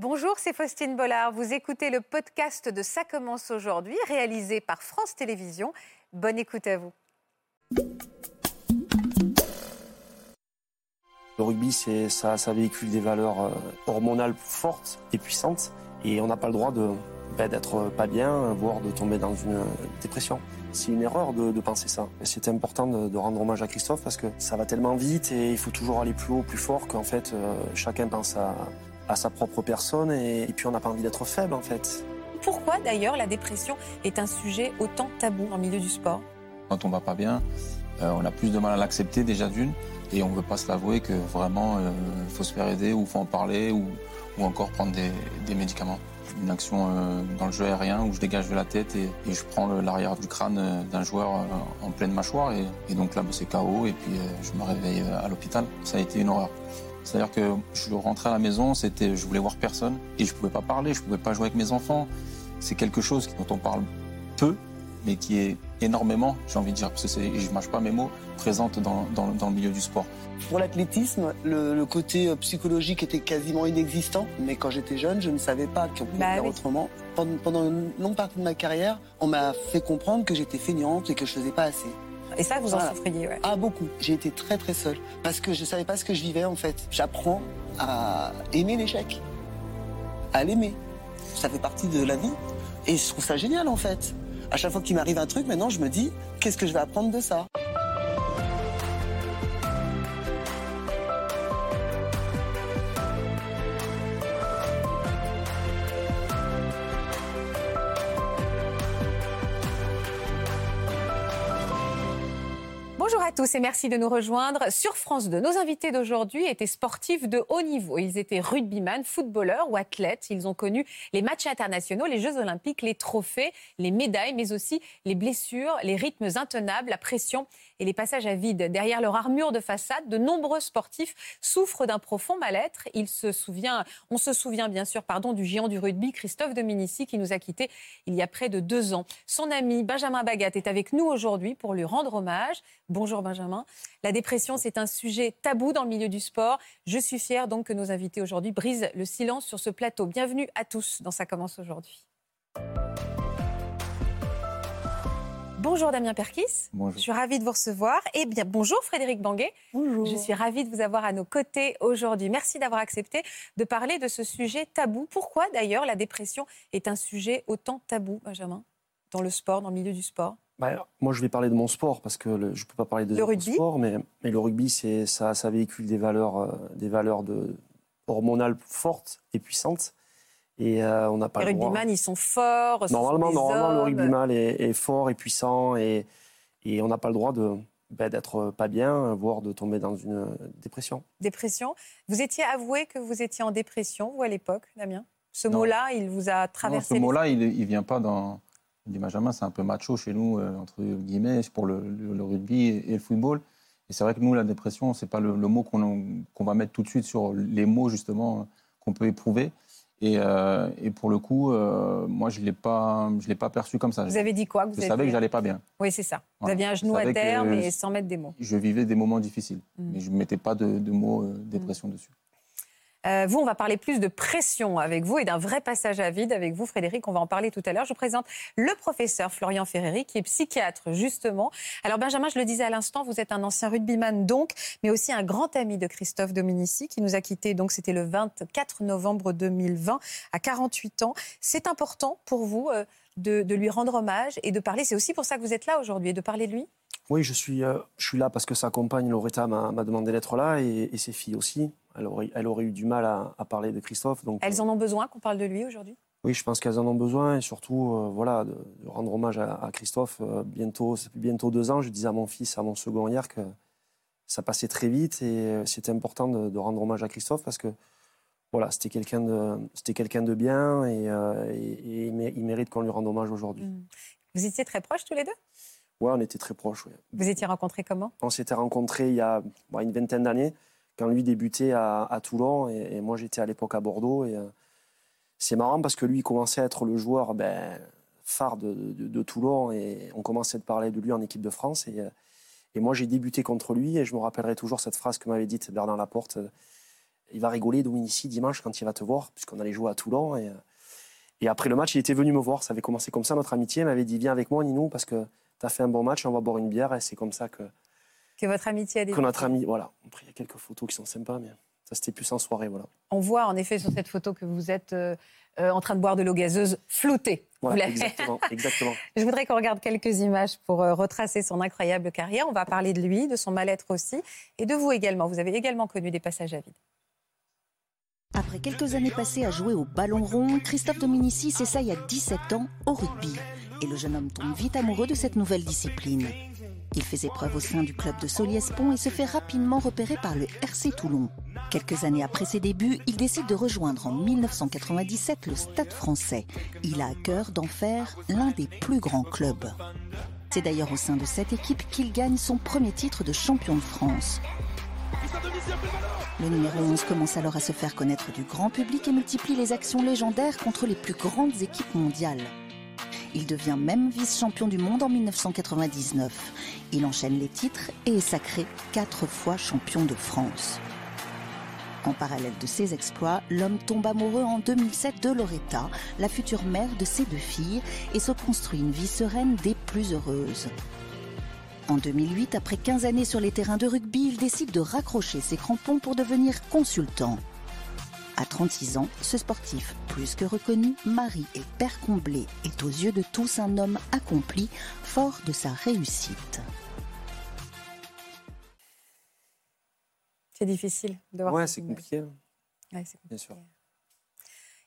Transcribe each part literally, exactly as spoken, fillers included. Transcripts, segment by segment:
Bonjour, c'est Faustine Bollaert. Vous écoutez le podcast de Ça commence aujourd'hui, réalisé par France Télévisions. Bonne écoute à vous. Le rugby, c'est, ça, ça véhicule des valeurs hormonales fortes et puissantes. Et on n'a pas le droit de, bah, d'être pas bien, voire de tomber dans une dépression. C'est une erreur de, de penser ça. Et c'était important de, de rendre hommage à Christophe parce que ça va tellement vite et il faut toujours aller plus haut, plus fort, qu'en fait, euh, chacun pense à, à sa propre personne et, et puis on n'a pas envie d'être faible, en fait. Pourquoi, d'ailleurs, la dépression est un sujet autant tabou en milieu du sport ? Quand on va pas bien, euh, on a plus de mal à l'accepter, déjà d'une, et on veut pas se l'avouer que vraiment, euh, faut se faire aider ou faut en parler ou... ou encore prendre des, des médicaments. Une action euh, dans le jeu aérien où je dégage de la tête et, et je prends le, l'arrière du crâne euh, d'un joueur euh, en pleine mâchoire. Et, et donc là, bah, c'est K O et puis euh, je me réveille à l'hôpital. Ça a été une horreur. C'est-à-dire que je rentrais à la maison, c'était, je voulais voir personne et je pouvais pas parler, je pouvais pas jouer avec mes enfants. C'est quelque chose dont on parle peu, mais qui est énormément, j'ai envie de dire, parce que c'est, je mâche pas mes mots, présente dans, dans, dans le milieu du sport. Pour l'athlétisme, le, le côté psychologique était quasiment inexistant, mais quand j'étais jeune, je ne savais pas qu'on pouvait bah, faire oui. autrement. Pendant, pendant une longue partie de ma carrière, on m'a fait comprendre que j'étais fainéante et que je faisais pas assez. Et ça, vous voilà. en souffriez, ouais. Ah, beaucoup. J'ai été très très seule, parce que je savais pas ce que je vivais, en fait. J'apprends à aimer l'échec, à l'aimer. Ça fait partie de la vie, et je trouve ça génial, en fait. À chaque fois qu'il m'arrive un truc, maintenant, je me dis, qu'est-ce que je vais apprendre de ça ? Bonjour à tous et merci de nous rejoindre sur France deux. Nos invités d'aujourd'hui étaient sportifs de haut niveau. Ils étaient rugbyman, footballeurs ou athlètes. Ils ont connu les matchs internationaux, les Jeux olympiques, les trophées, les médailles, mais aussi les blessures, les rythmes intenables, la pression et les passages à vide. Derrière leur armure de façade, de nombreux sportifs souffrent d'un profond mal-être. Ils se souvient, on se souvient bien sûr pardon, du géant du rugby, Christophe Dominici, qui nous a quittés il y a près de deux ans. Son ami Benjamin Bagate est avec nous aujourd'hui pour lui rendre hommage. Bonjour Benjamin. La dépression, c'est un sujet tabou dans le milieu du sport. Je suis fière donc que nos invités aujourd'hui brisent le silence sur ce plateau. Bienvenue à tous dans Ça commence aujourd'hui. Bonjour Damien Perquis. Bonjour. Je suis ravie de vous recevoir. Et bien bonjour Frédérique Bangué. Bonjour. Je suis ravie de vous avoir à nos côtés aujourd'hui. Merci d'avoir accepté de parler de ce sujet tabou. Pourquoi d'ailleurs la dépression est un sujet autant tabou, Benjamin, dans le sport, dans le milieu du sport ? Bah, moi, je vais parler de mon sport parce que le, je ne peux pas parler de mon sport, mais, mais le rugby, c'est, ça, ça véhicule des valeurs, euh, des valeurs de, hormonales fortes et puissantes. Et euh, on n'a pas les le droit. Les rugbyman, ils sont forts. Normalement, sont normalement, le rugbyman est, est fort et puissant, et, et on n'a pas le droit de, bah, d'être pas bien, voire de tomber dans une dépression. Dépression. Vous étiez avoué que vous étiez en dépression, vous à l'époque, Damien. Ce non. mot-là, il vous a traversé. Non, ce mot-là, il ne vient pas dans. Du Benjamin, c'est un peu macho chez nous, euh, entre guillemets, pour le, le, le rugby et, et le football. Et c'est vrai que nous, la dépression, ce n'est pas le, le mot qu'on, qu'on va mettre tout de suite sur les mots, justement, qu'on peut éprouver. Et, euh, et pour le coup, euh, moi, je ne l'ai, l'ai pas perçu comme ça. Vous avez dit quoi que vous Je savais que je n'allais pas bien. Oui, c'est ça. Vous voilà. aviez un genou à terre, mais je, sans mettre des mots. Je vivais des moments difficiles, mmh. mais je ne mettais pas de, de mots euh, dépression mmh. dessus. Euh, vous, on va parler plus de pression avec vous et d'un vrai passage à vide avec vous, Frédérique. On va en parler tout à l'heure. Je vous présente le professeur Florian Ferreri, qui est psychiatre, justement. Alors, Benjamin, je le disais à l'instant, vous êtes un ancien rugbyman, donc, mais aussi un grand ami de Christophe Dominici, qui nous a quittés, donc, c'était le vingt-quatre novembre deux mille vingt, à quarante-huit ans. C'est important pour vous euh, de, de lui rendre hommage et de parler. C'est aussi pour ça que vous êtes là aujourd'hui, et de parler de lui ? Oui, je suis, euh, je suis là parce que sa compagne, Loretta, m'a, m'a demandé d'être là et, et ses filles aussi. Elle aurait, elle aurait eu du mal à, à parler de Christophe. Donc, elles en ont besoin qu'on parle de lui aujourd'hui ? Oui, je pense qu'elles en ont besoin et surtout euh, voilà, de, de rendre hommage à, à Christophe. Euh, bientôt, ça fait bientôt deux ans, je disais à mon fils, à mon second hier, que ça passait très vite et c'était important de, de rendre hommage à Christophe parce que voilà, c'était quelqu'un de, c'était quelqu'un de bien et, euh, et, et il mérite qu'on lui rende hommage aujourd'hui. Mmh. Vous étiez très proches tous les deux ? Oui, on était très proches. Ouais. Vous étiez rencontrés comment ? On s'était rencontrés il y a bon, une vingtaine d'années. Quand lui débutait à, à Toulon, et, et moi j'étais à l'époque à Bordeaux. Et, euh, c'est marrant parce que lui, il commençait à être le joueur ben, phare de, de, de Toulon, et on commençait à parler de lui en équipe de France. Et, et moi j'ai débuté contre lui, et je me rappellerai toujours cette phrase que m'avait dite Bernard Laporte, Il va rigoler, Dominici, dimanche, quand il va te voir, puisqu'on allait jouer à Toulon. Et, et après le match, il était venu me voir. Ça avait commencé comme ça, notre amitié. Il m'avait dit, viens avec moi, Ninou, parce que tu as fait un bon match, on va boire une bière. Et c'est comme ça que... Que votre amitié a débuté. Que notre ami... Voilà. Après, il y a quelques photos qui sont sympas, mais... Ça, c'était plus en soirée, voilà. On voit, en effet, sur cette photo que vous êtes euh, euh, en train de boire de l'eau gazeuse flottée. Voilà, exactement, exactement. Je voudrais qu'on regarde quelques images pour euh, retracer son incroyable carrière. On va parler de lui, de son mal-être aussi, et de vous également. Vous avez également connu des passages à vide. Après quelques années passées à jouer au ballon rond, Christophe Dominici s'essaye à dix-sept ans au rugby. Et le jeune homme tombe vite amoureux de cette nouvelle discipline. Il fait ses preuves au sein du club de Solliès-Pont et se fait rapidement repérer par le R C Toulon. Quelques années après ses débuts, il décide de rejoindre en dix-neuf cent quatre-vingt-dix-sept le Stade Français. Il a à cœur d'en faire l'un des plus grands clubs. C'est d'ailleurs au sein de cette équipe qu'il gagne son premier titre de champion de France. Le numéro onze commence alors à se faire connaître du grand public et multiplie les actions légendaires contre les plus grandes équipes mondiales. Il devient même vice-champion du monde en dix-neuf cent quatre-vingt-dix-neuf. Il enchaîne les titres et est sacré quatre fois champion de France. En parallèle de ses exploits, l'homme tombe amoureux en deux mille sept de Loretta, la future mère de ses deux filles, et se construit une vie sereine des plus heureuses. En deux mille huit, après quinze années sur les terrains de rugby, il décide de raccrocher ses crampons pour devenir consultant. À trente-six ans, ce sportif, plus que reconnu, mari et père comblé, est aux yeux de tous un homme accompli, fort de sa réussite. C'est difficile de voir. Ouais, c'est compliqué. Ouais, c'est compliqué. Bien sûr.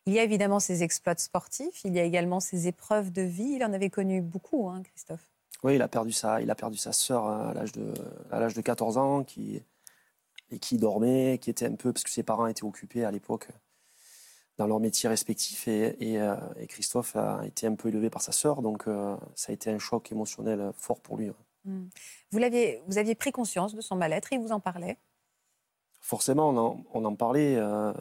Il y a évidemment ses exploits sportifs, il y a également ses épreuves de vie. Il en avait connu beaucoup, hein, Christophe. Oui, il a perdu sa, il a perdu sa sœur à l'âge de, à l'âge de quatorze ans, qui. Et qui dormait, qui était un peu... Parce que ses parents étaient occupés à l'époque dans leur métier respectif. Et, et, euh, et Christophe a été un peu élevé par sa sœur. Donc, euh, ça a été un choc émotionnel fort pour lui. Mmh. Vous, l'aviez, vous aviez pris conscience de son mal-être et il vous en parlait ? Forcément, on en, on en parlait. Euh,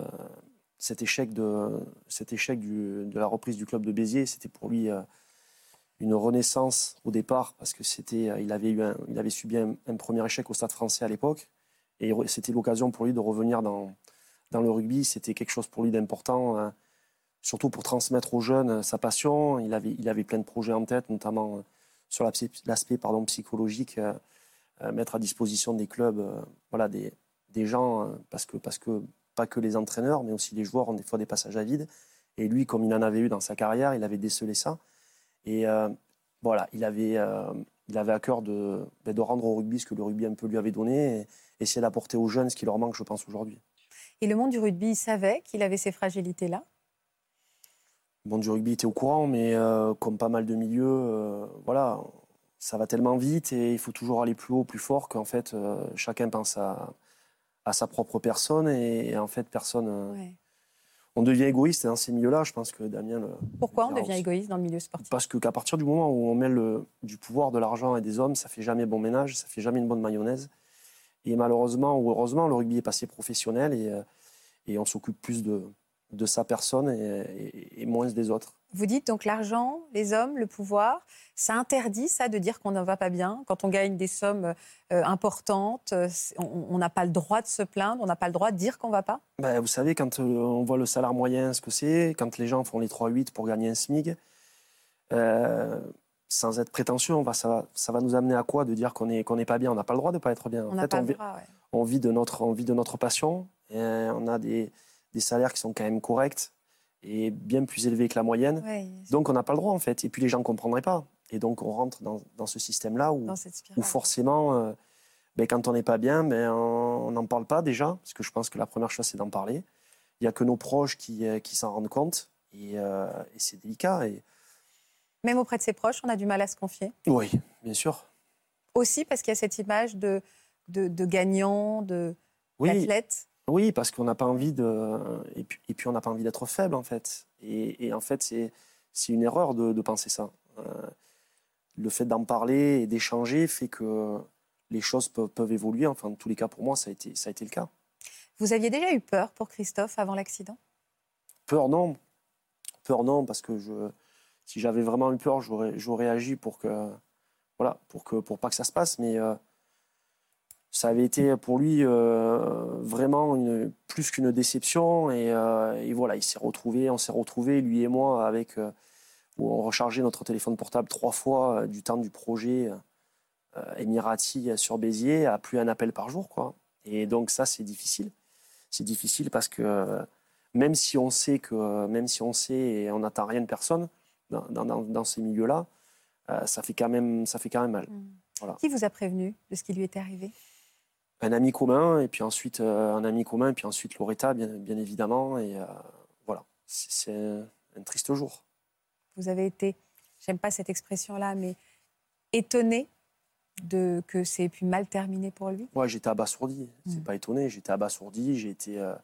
cet échec, de, cet échec du, de la reprise du club de Béziers, c'était pour lui euh, une renaissance au départ. Parce qu'il avait, eu un, il avait subi un, un premier échec au Stade Français à l'époque. Et c'était l'occasion pour lui de revenir dans, dans le rugby. C'était quelque chose pour lui d'important, hein, surtout pour transmettre aux jeunes sa passion. Il avait, il avait plein de projets en tête, notamment sur la, l'aspect pardon, psychologique, euh, euh, mettre à disposition des clubs, euh, voilà, des, des gens, euh, parce, que, parce que pas que les entraîneurs, mais aussi les joueurs ont des fois des passages à vide. Et lui, comme il en avait eu dans sa carrière, il avait décelé ça. Et euh, voilà, il avait, euh, il avait à cœur de, de rendre au rugby ce que le rugby un peu lui avait donné. Et, essayer d'apporter aux jeunes ce qui leur manque, je pense, aujourd'hui. Et le monde du rugby savait qu'il avait ces fragilités-là ? Le monde du rugby était au courant, mais euh, comme pas mal de milieux, euh, voilà, ça va tellement vite et il faut toujours aller plus haut, plus fort, qu'en fait, euh, chacun pense à, à sa propre personne et, et en fait, personne... Euh, ouais. On devient égoïste dans ces milieux-là, je pense que Damien... Le, Pourquoi le on devient aussi. égoïste dans le milieu sportif ? Parce que, qu'à partir du moment où on mêle le, du pouvoir, de l'argent et des hommes, ça ne fait jamais bon ménage, ça ne fait jamais une bonne mayonnaise. Et malheureusement ou heureusement, le rugby est passé professionnel et, et on s'occupe plus de, de sa personne et, et, et moins des autres. Vous dites donc l'argent, les hommes, le pouvoir, ça interdit ça de dire qu'on n'en va pas bien. Quand on gagne des sommes euh, importantes, on n'a pas le droit de se plaindre, on n'a pas le droit de dire qu'on ne va pas. Ben, vous savez, quand euh, on voit le salaire moyen, ce que c'est, quand les gens font les trois huit pour gagner un SMIG, euh, sans être prétentieux, on va, ça, ça va nous amener à quoi de dire qu'on n'est qu'on n'est pas bien ? On n'a pas le droit de ne pas être bien. On n'a pas le droit, ouais. On vit de notre, on vit de notre passion. Et on a des, des salaires qui sont quand même corrects et bien plus élevés que la moyenne. Ouais, donc, on n'a pas le droit, en fait. Et puis, les gens ne comprendraient pas. Et donc, on rentre dans, dans ce système-là où, où forcément, euh, ben, quand on n'est pas bien, ben, on n'en parle pas déjà. Parce que je pense que la première chose, c'est d'en parler. Il n'y a que nos proches qui, qui s'en rendent compte. Et, euh, et c'est délicat. Et, Même auprès de ses proches, on a du mal à se confier. Oui, bien sûr. Aussi parce qu'il y a cette image de, de, de gagnant, de, oui, d'athlète. Oui, parce qu'on n'a pas envie de... Et puis, et puis on n'a pas envie d'être faible, en fait. Et, et en fait, c'est, c'est une erreur de, de penser ça. Euh, le fait d'en parler et d'échanger fait que les choses peuvent, peuvent évoluer. Enfin, en tous les cas, pour moi, ça a été, ça a été le cas. Vous aviez déjà eu peur pour Christophe avant l'accident ? Peur, non. Peur, non, parce que je... Si j'avais vraiment eu peur, j'aurais, j'aurais agi pour que, voilà, pour que, pour pas que ça se passe. Mais euh, ça avait été pour lui euh, vraiment une, plus qu'une déception. Et, euh, et voilà, il s'est retrouvé, on s'est retrouvés, lui et moi, avec, euh, où on rechargeait notre téléphone portable trois fois euh, du temps du projet euh, Emirati sur Béziers, à plus un appel par jour, quoi. Et donc ça, c'est difficile. C'est difficile parce que euh, même si on sait que, même si on sait et on n'attend rien de personne dans, dans, dans ces milieux-là, euh, ça fait quand même, ça fait quand même mal. Mmh. Voilà. Qui vous a prévenu de ce qui lui est arrivé ? Un ami commun, et puis ensuite euh, un ami commun, et puis ensuite Loretta, bien, bien évidemment. Et euh, voilà, c'est, c'est un, un triste jour. Vous avez été, j'aime pas cette expression-là, mais étonné de que c'est pu mal terminé pour lui. Ouais, j'étais abasourdi. Mmh. C'est pas étonné, j'étais abasourdi, j'ai été. Euh,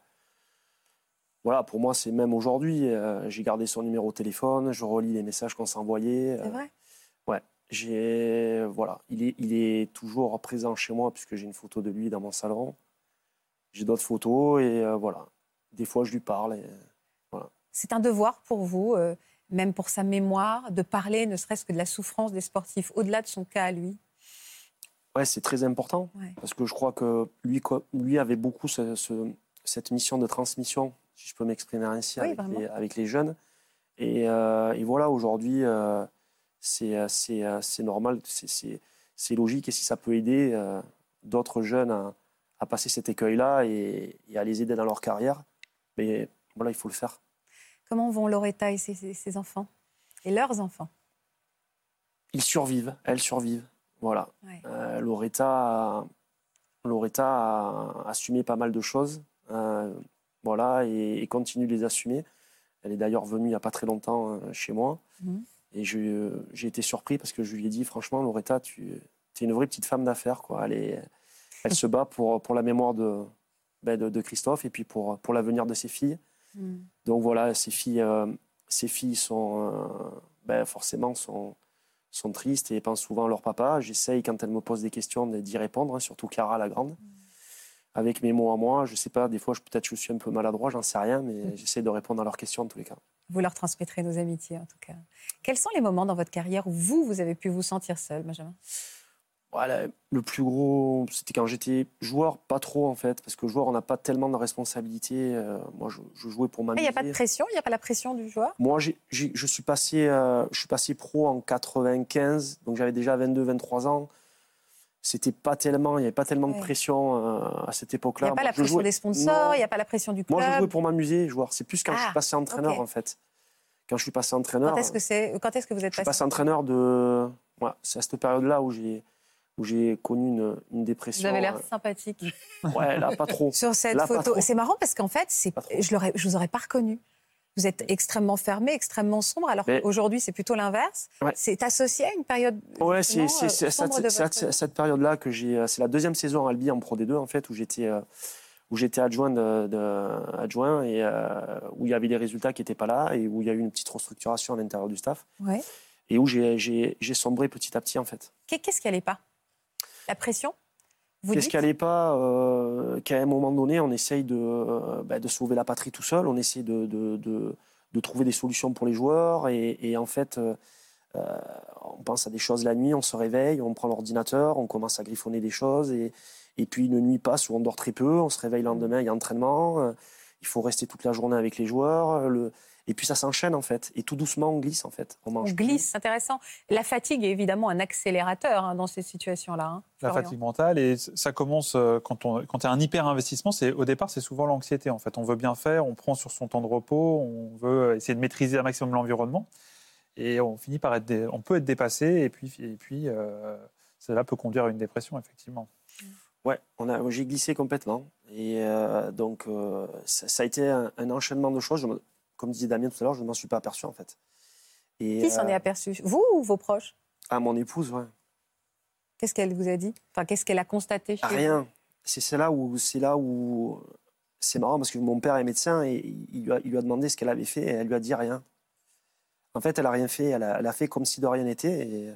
Voilà, pour moi, c'est même aujourd'hui. Euh, j'ai gardé son numéro de téléphone, je relis les messages qu'on s'envoyait. C'est vrai ? euh, Ouais. J'ai, voilà, il est, il est toujours présent chez moi puisque j'ai une photo de lui dans mon salon. J'ai d'autres photos et euh, voilà. Des fois, je lui parle. Et, euh, voilà. C'est un devoir pour vous, euh, même pour sa mémoire, de parler ne serait-ce que de la souffrance des sportifs, au-delà de son cas à lui ? Ouais, c'est très important. Ouais. Parce que je crois que lui, lui avait beaucoup ce, ce, cette mission de transmission, si je peux m'exprimer ainsi, oui, avec, les, avec les jeunes. Et, euh, et voilà, aujourd'hui, euh, c'est, c'est, c'est normal, c'est, c'est, c'est logique. Et si ça peut aider euh, d'autres jeunes à, à passer cet écueil-là et, et à les aider dans leur carrière, mais voilà, il faut le faire. Comment vont Loretta et ses, ses, ses enfants et leurs enfants ? Ils survivent, elles survivent. Voilà. Ouais. Euh, Loretta, Loretta a assumé pas mal de choses. Euh, Voilà, et, et continue de les assumer. Elle est d'ailleurs venue il n'y a pas très longtemps euh, chez moi. Mmh. Et je, euh, j'ai été surpris parce que je lui ai dit, franchement, Loretta, tu es une vraie petite femme d'affaires, quoi. Elle, est, elle se bat pour, pour la mémoire de, ben, de, de Christophe et puis pour, pour l'avenir de ses filles. Mmh. Donc voilà, ses filles, euh, ses filles sont, euh, ben, forcément sont, sont tristes et pensent souvent à leur papa. J'essaye, quand elle me pose des questions, d'y répondre, hein, surtout Cara, la grande. Mmh. Avec mes mots à moi, je ne sais pas, des fois, je, peut-être je suis un peu maladroit, j'en sais rien, mais mmh. j'essaie de répondre à leurs questions en tous les cas. Vous leur transmettrez nos amitiés, en tout cas. Quels sont les moments dans votre carrière où vous, vous avez pu vous sentir seul, Benjamin ? Voilà, le plus gros, c'était quand j'étais joueur, pas trop, en fait, parce que joueur, on n'a pas tellement de responsabilités. Euh, moi, je, je jouais pour m'amuser. Il n'y a pas de pression ? Il n'y a pas la pression du joueur ? Moi, j'ai, j'ai, je, suis passé, euh, je suis passé pro en quatre-vingt-quinze, donc j'avais déjà vingt-deux, vingt-trois ans. C'était pas tellement, il n'y avait pas tellement ouais. de pression euh, à cette époque-là. Il n'y a pas moi, la pression jouais... des sponsors, il n'y a pas la pression du club. Moi, je jouais pour m'amuser, joueur. C'est plus quand ah, je suis passé entraîneur, okay. en fait. Quand je suis passé entraîneur. Quand est-ce que, c'est... Quand est-ce que vous êtes passé ? Je suis passé entraîneur de. Ouais, c'est à cette période-là où j'ai, où j'ai connu une... une dépression. Vous avez l'air euh... sympathique. Ouais, là, pas trop. Sur cette là, photo. C'est marrant parce qu'en fait, c'est... je ne je vous aurais pas reconnu. Vous êtes extrêmement fermé, extrêmement sombre, alors mais... qu'aujourd'hui, c'est plutôt l'inverse. Ouais. C'est associé à une période ouais, c'est, c'est, c'est, sombre c'est, de c'est, votre... c'est cette période-là que j'ai... C'est la deuxième saison à Albi, en Pro D deux, en fait, où j'étais, euh, où j'étais adjoint, de, de, adjoint et euh, où il y avait des résultats qui n'étaient pas là et où il y a eu une petite restructuration à l'intérieur du staff ouais. et où j'ai, j'ai, j'ai sombré petit à petit, en fait. Qu'est-ce qui n'allait pas ? La pression ? Vous Qu'est-ce dites... qui n'allait pas euh, qu'à un moment donné, on essaye de, euh, bah, de sauver la patrie tout seul, on essaye de, de, de, de trouver des solutions pour les joueurs. Et, et en fait, euh, on pense à des choses la nuit, on se réveille, on prend l'ordinateur, on commence à griffonner des choses. Et, et puis une nuit passe où on dort très peu, on se réveille le lendemain, il y a entraînement, euh, il faut rester toute la journée avec les joueurs. Le... Et puis ça s'enchaîne en fait. Et tout doucement, on glisse en fait. On, mange on glisse, c'est intéressant. La fatigue est évidemment un accélérateur hein, dans ces situations-là. Hein. La fatigue mentale, et ça commence quand on, quand il y a un hyper-investissement, c'est, au départ, c'est souvent l'anxiété. En fait. On veut bien faire, on prend sur son temps de repos, on veut essayer de maîtriser un maximum l'environnement. Et on finit par être... Dé... On peut être dépassé, et puis, et puis euh, cela peut conduire à une dépression, effectivement. Ouais, on a, j'ai glissé complètement. Et euh, donc, euh, ça, ça a été un, un enchaînement de choses. Je, comme disait Damien tout à l'heure, je ne m'en suis pas aperçu, en fait. Et, Qui euh... s'en est aperçu ? Vous ou vos proches ? Ah, mon épouse, ouais. Qu'est-ce qu'elle vous a dit ? Enfin, qu'est-ce qu'elle a constaté chez Rien. Vous c'est, c'est, là où, c'est là où... C'est marrant parce que mon père est médecin et il lui a, il lui a demandé ce qu'elle avait fait et elle lui a dit rien. En fait, elle n'a rien fait. Elle a, elle a fait comme si de rien n'était. Et,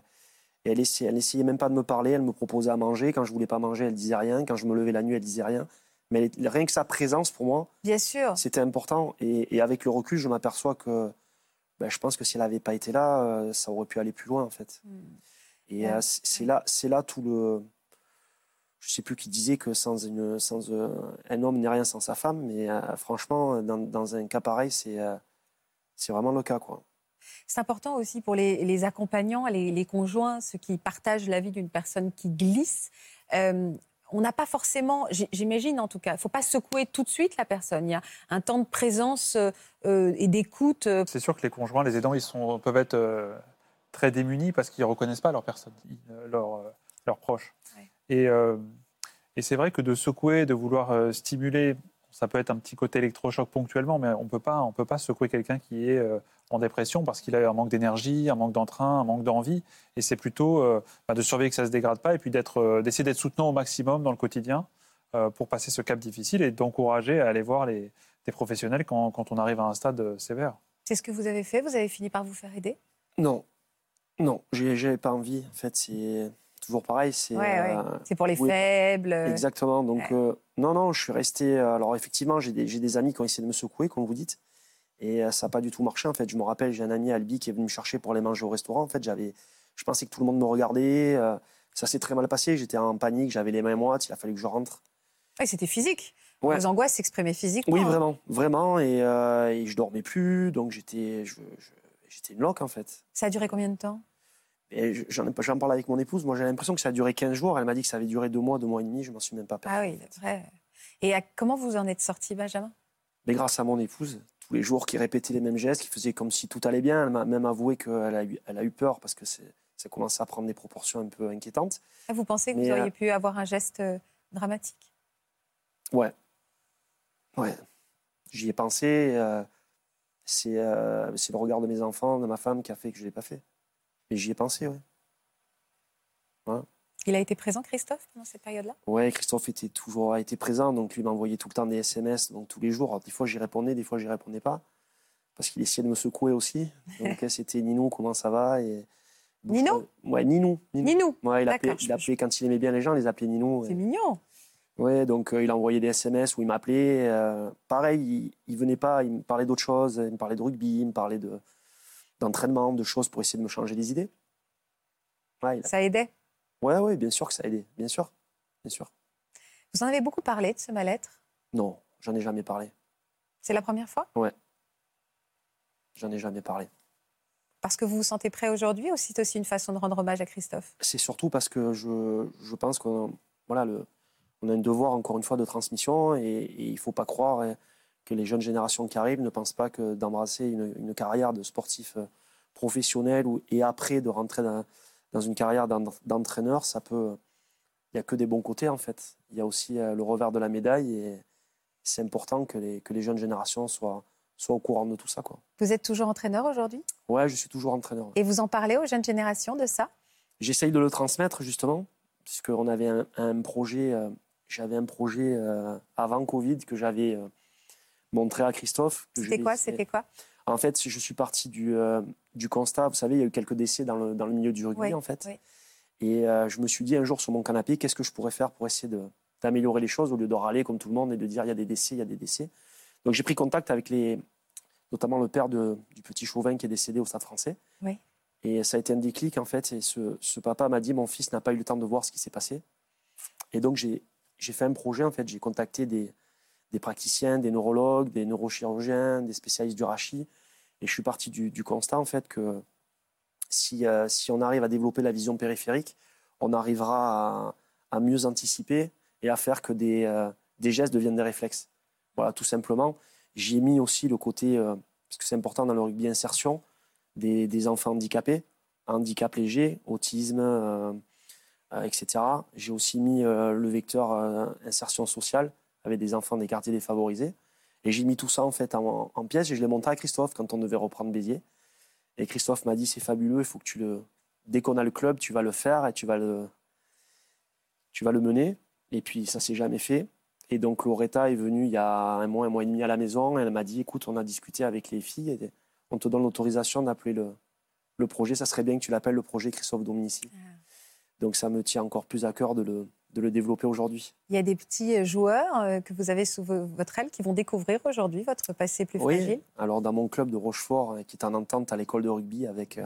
et elle n'essayait même pas de me parler. Elle me proposait à manger. Quand je ne voulais pas manger, elle ne disait rien. Quand je me levais la nuit, elle ne disait rien. Mais elle, rien que sa présence, pour moi, Bien sûr. C'était important. Et, et avec le recul, je m'aperçois que... Ben, je pense que si elle n'avait pas été là, ça aurait pu aller plus loin, en fait. Mm. Et ouais. c'est, là, c'est là tout le, je ne sais plus qui disait que sans une, sans euh, un homme n'est rien sans sa femme, mais euh, franchement, dans, dans un cas pareil, c'est, euh, c'est vraiment le cas, quoi. C'est important aussi pour les, les accompagnants, les, les conjoints, ceux qui partagent la vie d'une personne qui glisse. Euh, on n'a pas forcément, j'imagine en tout cas, il ne faut pas secouer tout de suite la personne. Il y a un temps de présence euh, et d'écoute. C'est sûr que les conjoints, les aidants, ils sont, peuvent être euh, très démunis parce qu'ils ne reconnaissent pas leur personne, leur, leur proche. Ouais. Et, euh, et c'est vrai que de secouer, de vouloir euh, stimuler, ça peut être un petit côté électrochoc ponctuellement, mais on ne peut pas secouer quelqu'un qui est... Euh, en dépression parce qu'il a un manque d'énergie, un manque d'entrain, un manque d'envie. Et c'est plutôt euh, bah, de surveiller que ça ne se dégrade pas et puis d'être, euh, d'essayer d'être soutenant au maximum dans le quotidien euh, pour passer ce cap difficile et d'encourager à aller voir les, des professionnels quand, quand on arrive à un stade euh, sévère. C'est ce que vous avez fait ? Vous avez fini par vous faire aider ? Non, non, je n'avais pas envie. En fait, c'est toujours pareil. C'est, ouais, ouais. Euh, c'est pour les oui, faibles. Exactement. Donc, ouais. euh, non, non, je suis resté... Euh, alors, effectivement, j'ai des, j'ai des amis qui ont essayé de me secouer, comme vous dites. Et ça n'a pas du tout marché, en fait. Je me rappelle, j'ai un ami à Albi qui est venu me chercher pour aller manger au restaurant. En fait, j'avais, je pensais que tout le monde me regardait. Euh, ça s'est très mal passé. J'étais en panique, j'avais les mains moites. Il a fallu que je rentre. Et c'était physique. Ouais. Les angoisses s'exprimaient physiquement. Oui, vraiment. Vraiment. Et, euh, et je ne dormais plus. Donc, j'étais, je, je, j'étais une loque, en fait. Ça a duré combien de temps ? Et j'en, j'en parlais avec mon épouse. Moi, j'ai l'impression que ça a duré quinze jours. Elle m'a dit que ça avait duré deux mois, deux mois et demi. Je ne m'en suis même pas perdu. Ah oui, c'est vrai. Et à, comment vous en êtes sorti, Benjamin ? Mais grâce à mon épouse. Tous les jours, qui répétait les mêmes gestes, qui faisait comme si tout allait bien. Elle m'a même avoué qu'elle a eu, elle a eu peur parce que c'est, ça commençait à prendre des proportions un peu inquiétantes. Vous pensez que Mais, vous auriez euh... pu avoir un geste dramatique ? Ouais. Ouais. J'y ai pensé. Euh, c'est, euh, c'est le regard de mes enfants, de ma femme qui a fait que je ne l'ai pas fait. Mais j'y ai pensé, oui. Voilà. Il a été présent, Christophe, pendant cette période-là ? Oui, Christophe était toujours, a été présent. Donc, lui m'envoyait tout le temps des S M S, donc tous les jours. Alors, des fois, j'y répondais, des fois, j'y répondais pas. Parce qu'il essayait de me secouer aussi. Donc, c'était Ninou, comment ça va ? Et... Ninou ? Oui, Ninou. Ninou, Ninou. Ouais, il appelait, il appelait, quand il aimait bien les gens, il les appelait Ninou. C'est et... mignon. Oui, donc euh, il envoyait des S M S où il m'appelait. Euh, pareil, il ne venait pas, il me parlait d'autres choses. Il me parlait de rugby, il me parlait de, d'entraînement, de choses pour essayer de me changer les idées. Ouais, a... Ça aidait ? Oui, ouais, bien sûr que ça a aidé, bien sûr, bien sûr. Vous en avez beaucoup parlé de ce mal-être ? Non, j'en ai jamais parlé. C'est la première fois ? Oui, j'en ai jamais parlé. Parce que vous vous sentez prêt aujourd'hui ou c'est aussi une façon de rendre hommage à Christophe ? C'est surtout parce que je, je pense qu'on voilà, le, on a un devoir, encore une fois, de transmission et, et il ne faut pas croire que les jeunes générations qui arrivent ne pensent pas que d'embrasser une, une carrière de sportif professionnel ou, et après de rentrer dans... Dans une carrière d'entraîneur, ça peut... il n'y a que des bons côtés, en fait. Il y a aussi le revers de la médaille et c'est important que les, que les jeunes générations soient, soient au courant de tout ça, quoi. Vous êtes toujours entraîneur aujourd'hui ? Oui, je suis toujours entraîneur. Et vous en parlez aux jeunes générations de ça ? J'essaye de le transmettre, justement, puisqu'on avait un, un projet... Euh, j'avais un projet euh, avant Covid que j'avais euh, montré à Christophe. Que C'était quoi, c'était quoi ? En fait, je suis parti du, euh, du constat, vous savez, il y a eu quelques décès dans le, dans le milieu du rugby, oui, en fait. Oui. Et euh, je me suis dit un jour sur mon canapé, qu'est-ce que je pourrais faire pour essayer de, d'améliorer les choses au lieu de râler comme tout le monde et de dire il y a des décès, il y a des décès. Donc j'ai pris contact avec les, notamment le père de, du petit Chauvin qui est décédé au Stade Français. Oui. Et ça a été un déclic, en fait. Et ce, ce papa m'a dit, mon fils n'a pas eu le temps de voir ce qui s'est passé. Et donc j'ai, j'ai fait un projet, en fait. J'ai contacté des, des praticiens, des neurologues, des neurochirurgiens, des spécialistes du rachis. Et je suis parti du, du constat, en fait, que si, euh, si on arrive à développer la vision périphérique, on arrivera à, à mieux anticiper et à faire que des, euh, des gestes deviennent des réflexes. Voilà, tout simplement. J'y ai mis aussi le côté, euh, parce que c'est important dans le rugby, insertion, des, des enfants handicapés, handicap léger, autisme, euh, euh, et cetera. J'ai aussi mis euh, le vecteur euh, insertion sociale avec des enfants des quartiers défavorisés. Et j'ai mis tout ça en fait en, en pièces et je l'ai montré à Christophe quand on devait reprendre Béziers. Et Christophe m'a dit c'est fabuleux, il faut que tu le dès qu'on a le club, tu vas le faire et tu vas le tu vas le mener. Et puis ça s'est jamais fait. Et donc Loretta est venue il y a un mois, un mois et demi à la maison. Et elle m'a dit écoute, on a discuté avec les filles, et on te donne l'autorisation d'appeler le le projet. Ça serait bien que tu l'appelles le projet Christophe Dominici. Ah. Donc ça me tient encore plus à cœur de le de le développer aujourd'hui. Il y a des petits joueurs que vous avez sous votre aile qui vont découvrir aujourd'hui votre passé plus oui. fragile. Alors dans mon club de Rochefort, qui est en entente à l'école de rugby avec,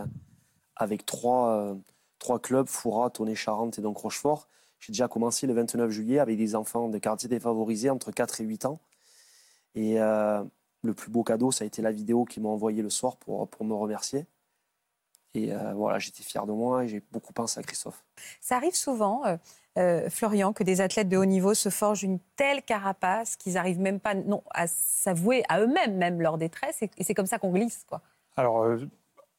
avec trois, trois clubs, Fourat, Tonnet-Charente et donc Rochefort, J'ai déjà commencé le vingt-neuf juillet avec des enfants de quartiers défavorisés entre quatre et huit ans. Et euh, le plus beau cadeau, ça a été la vidéo qu'ils m'ont envoyée le soir pour, pour me remercier. Et euh, voilà, j'étais fier de moi et j'ai beaucoup pensé à Christophe. Ça arrive souvent, euh, euh, Florian, que des athlètes de haut niveau se forgent une telle carapace qu'ils n'arrivent même pas non, à s'avouer à eux-mêmes même leur détresse. Et, et c'est comme ça qu'on glisse, quoi. Alors, euh,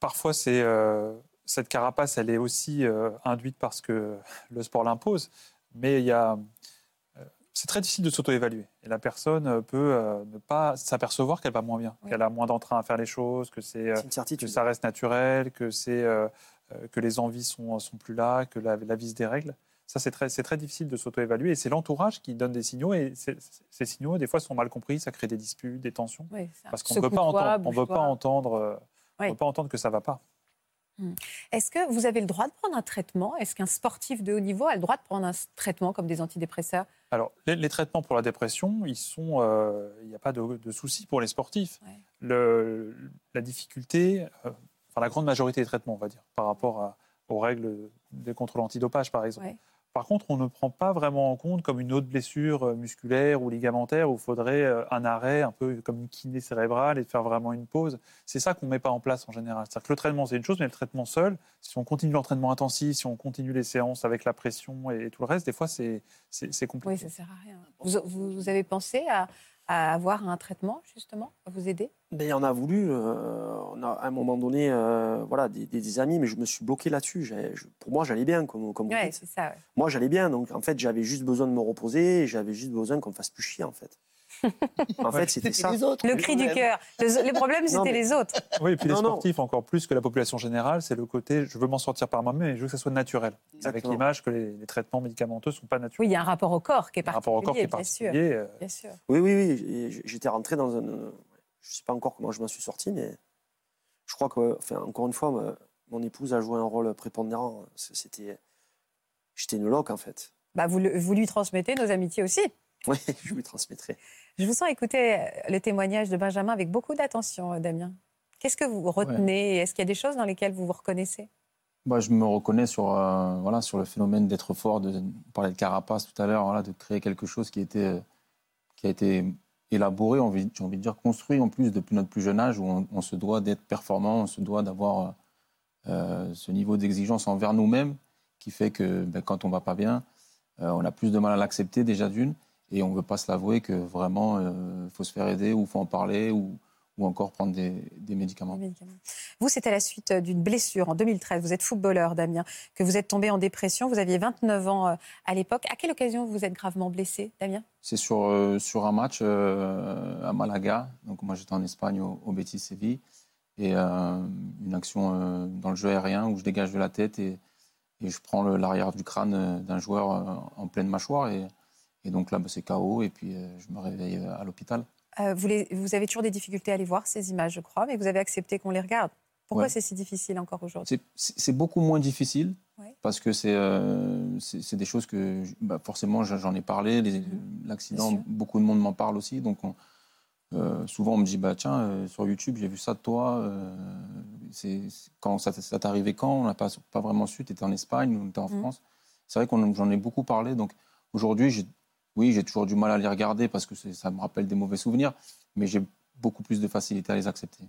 parfois, c'est, euh, cette carapace, elle est aussi euh, induite parce que le sport l'impose. Mais il y a, euh, c'est très difficile de s'auto-évaluer. Et la personne peut euh, ne pas s'apercevoir qu'elle va moins bien, oui. qu'elle a moins d'entrain à faire les choses, que, c'est, euh, c'est que ça reste naturel, que, c'est, euh, que les envies sont, sont plus là, que la, la vie se dérègle. Ça, c'est très, c'est très difficile de s'auto-évaluer. Et c'est l'entourage qui donne des signaux. Et c'est, c'est, ces signaux, des fois, sont mal compris. Ça crée des disputes, des tensions. Oui, parce qu'on ne veut pas entendre, on veut pas entendre, oui. on veut pas entendre que ça ne va pas. Hum. Est-ce que vous avez le droit de prendre un traitement ? Est-ce qu'un sportif de haut niveau a le droit de prendre un traitement comme des antidépresseurs ? Alors, les, les traitements pour la dépression, ils sont, euh, il n'y a pas de, de souci pour les sportifs. Ouais. Le, la difficulté, euh, enfin la grande majorité des traitements, on va dire, par rapport à, aux règles des contrôles antidopage, par exemple. Ouais. Par contre, on ne prend pas vraiment en compte comme une autre blessure musculaire ou ligamentaire où il faudrait un arrêt, un peu comme une kiné cérébrale et faire vraiment une pause. C'est ça qu'on ne met pas en place en général. C'est-à-dire que le traitement, c'est une chose, mais le traitement seul, si on continue l'entraînement intensif, si on continue les séances avec la pression et tout le reste, des fois, c'est, c'est, c'est compliqué. Oui, ça ne sert à rien. Vous, vous avez pensé à, à avoir un traitement, justement, à vous aider ? Mais on a voulu, euh, on a, à un moment donné, euh, voilà, des, des, des amis, mais je me suis bloqué là-dessus. Je, pour moi, j'allais bien, comme, comme ouais, vous dites. C'est ça, ouais. Moi, j'allais bien, donc en fait, j'avais juste besoin de me reposer, j'avais juste besoin qu'on me fasse plus chier, en fait. En fait, c'était, c'était ça. Autres, le cri du cœur. Le, le problème, c'était non, mais... les autres. Oui, et puis non, les sportifs, non. encore plus que la population générale, c'est le côté, je veux m'en sortir par moi-même et je veux que ça soit naturel. Exactement. Avec l'image que les, les traitements médicamenteux ne sont pas naturels. Oui, il y a un rapport au corps qui est particulier, corps qui est particulier bien, sûr. Euh... bien sûr. Oui, oui, oui. J'étais rentré dans un... Je ne sais pas encore comment je m'en suis sorti, mais je crois que, enfin, encore une fois, mon épouse a joué un rôle prépondérant. C'était... J'étais une loque, en fait. Bah, vous, le, vous lui transmettez nos amitiés aussi. Oui, je lui transmettrai. Je vous sens écouter le témoignage de Benjamin avec beaucoup d'attention, Damien. Qu'est-ce que vous retenez ? Ouais. Est-ce qu'il y a des choses dans lesquelles vous vous reconnaissez ? Bah, je me reconnais sur, euh, voilà, sur le phénomène d'être fort. De, on parlait de carapace tout à l'heure, voilà, de créer quelque chose qui, était, euh, qui a été élaboré, on veut, j'ai envie de dire construit en plus depuis notre plus jeune âge, où on, on se doit d'être performant, on se doit d'avoir euh, ce niveau d'exigence envers nous-mêmes qui fait que ben, quand on ne va pas bien, euh, on a plus de mal à l'accepter déjà d'une. Et on ne veut pas se l'avouer que vraiment, il euh, faut se faire aider ou il faut en parler ou, ou encore prendre des, des médicaments. Vous, c'était à la suite d'une blessure en deux mille treize. Vous êtes footballeur, Damien, que vous êtes tombé en dépression. Vous aviez vingt-neuf ans à l'époque. À quelle occasion vous vous êtes gravement blessé, Damien ? C'est sur, euh, sur un match euh, à Malaga. Donc, moi, j'étais en Espagne au, au Betis Séville. Et euh, une action euh, dans le jeu aérien où je dégage de la tête et, et je prends le, l'arrière du crâne d'un joueur euh, en pleine mâchoire. Et... Et donc là, c'est K O et puis euh, je me réveille à l'hôpital. Euh, vous, les, vous avez toujours des difficultés à aller voir ces images, je crois, mais vous avez accepté qu'on les regarde. Pourquoi ouais. c'est si difficile encore aujourd'hui ? c'est, c'est beaucoup moins difficile ouais. parce que c'est, euh, c'est, c'est des choses que bah, forcément j'en ai parlé. Les, mmh. L'accident, beaucoup de monde m'en parle aussi. Donc on, euh, souvent on me dit bah, tiens, euh, sur YouTube, j'ai vu ça de toi. Euh, c'est, c'est, quand ça, ça t'est arrivé quand ? On n'a pas, pas vraiment su. Tu étais en Espagne, on était en mmh. France. C'est vrai que j'en ai beaucoup parlé. Donc aujourd'hui, j'ai. Oui, j'ai toujours du mal à les regarder parce que ça me rappelle des mauvais souvenirs, mais j'ai beaucoup plus de facilité à les accepter.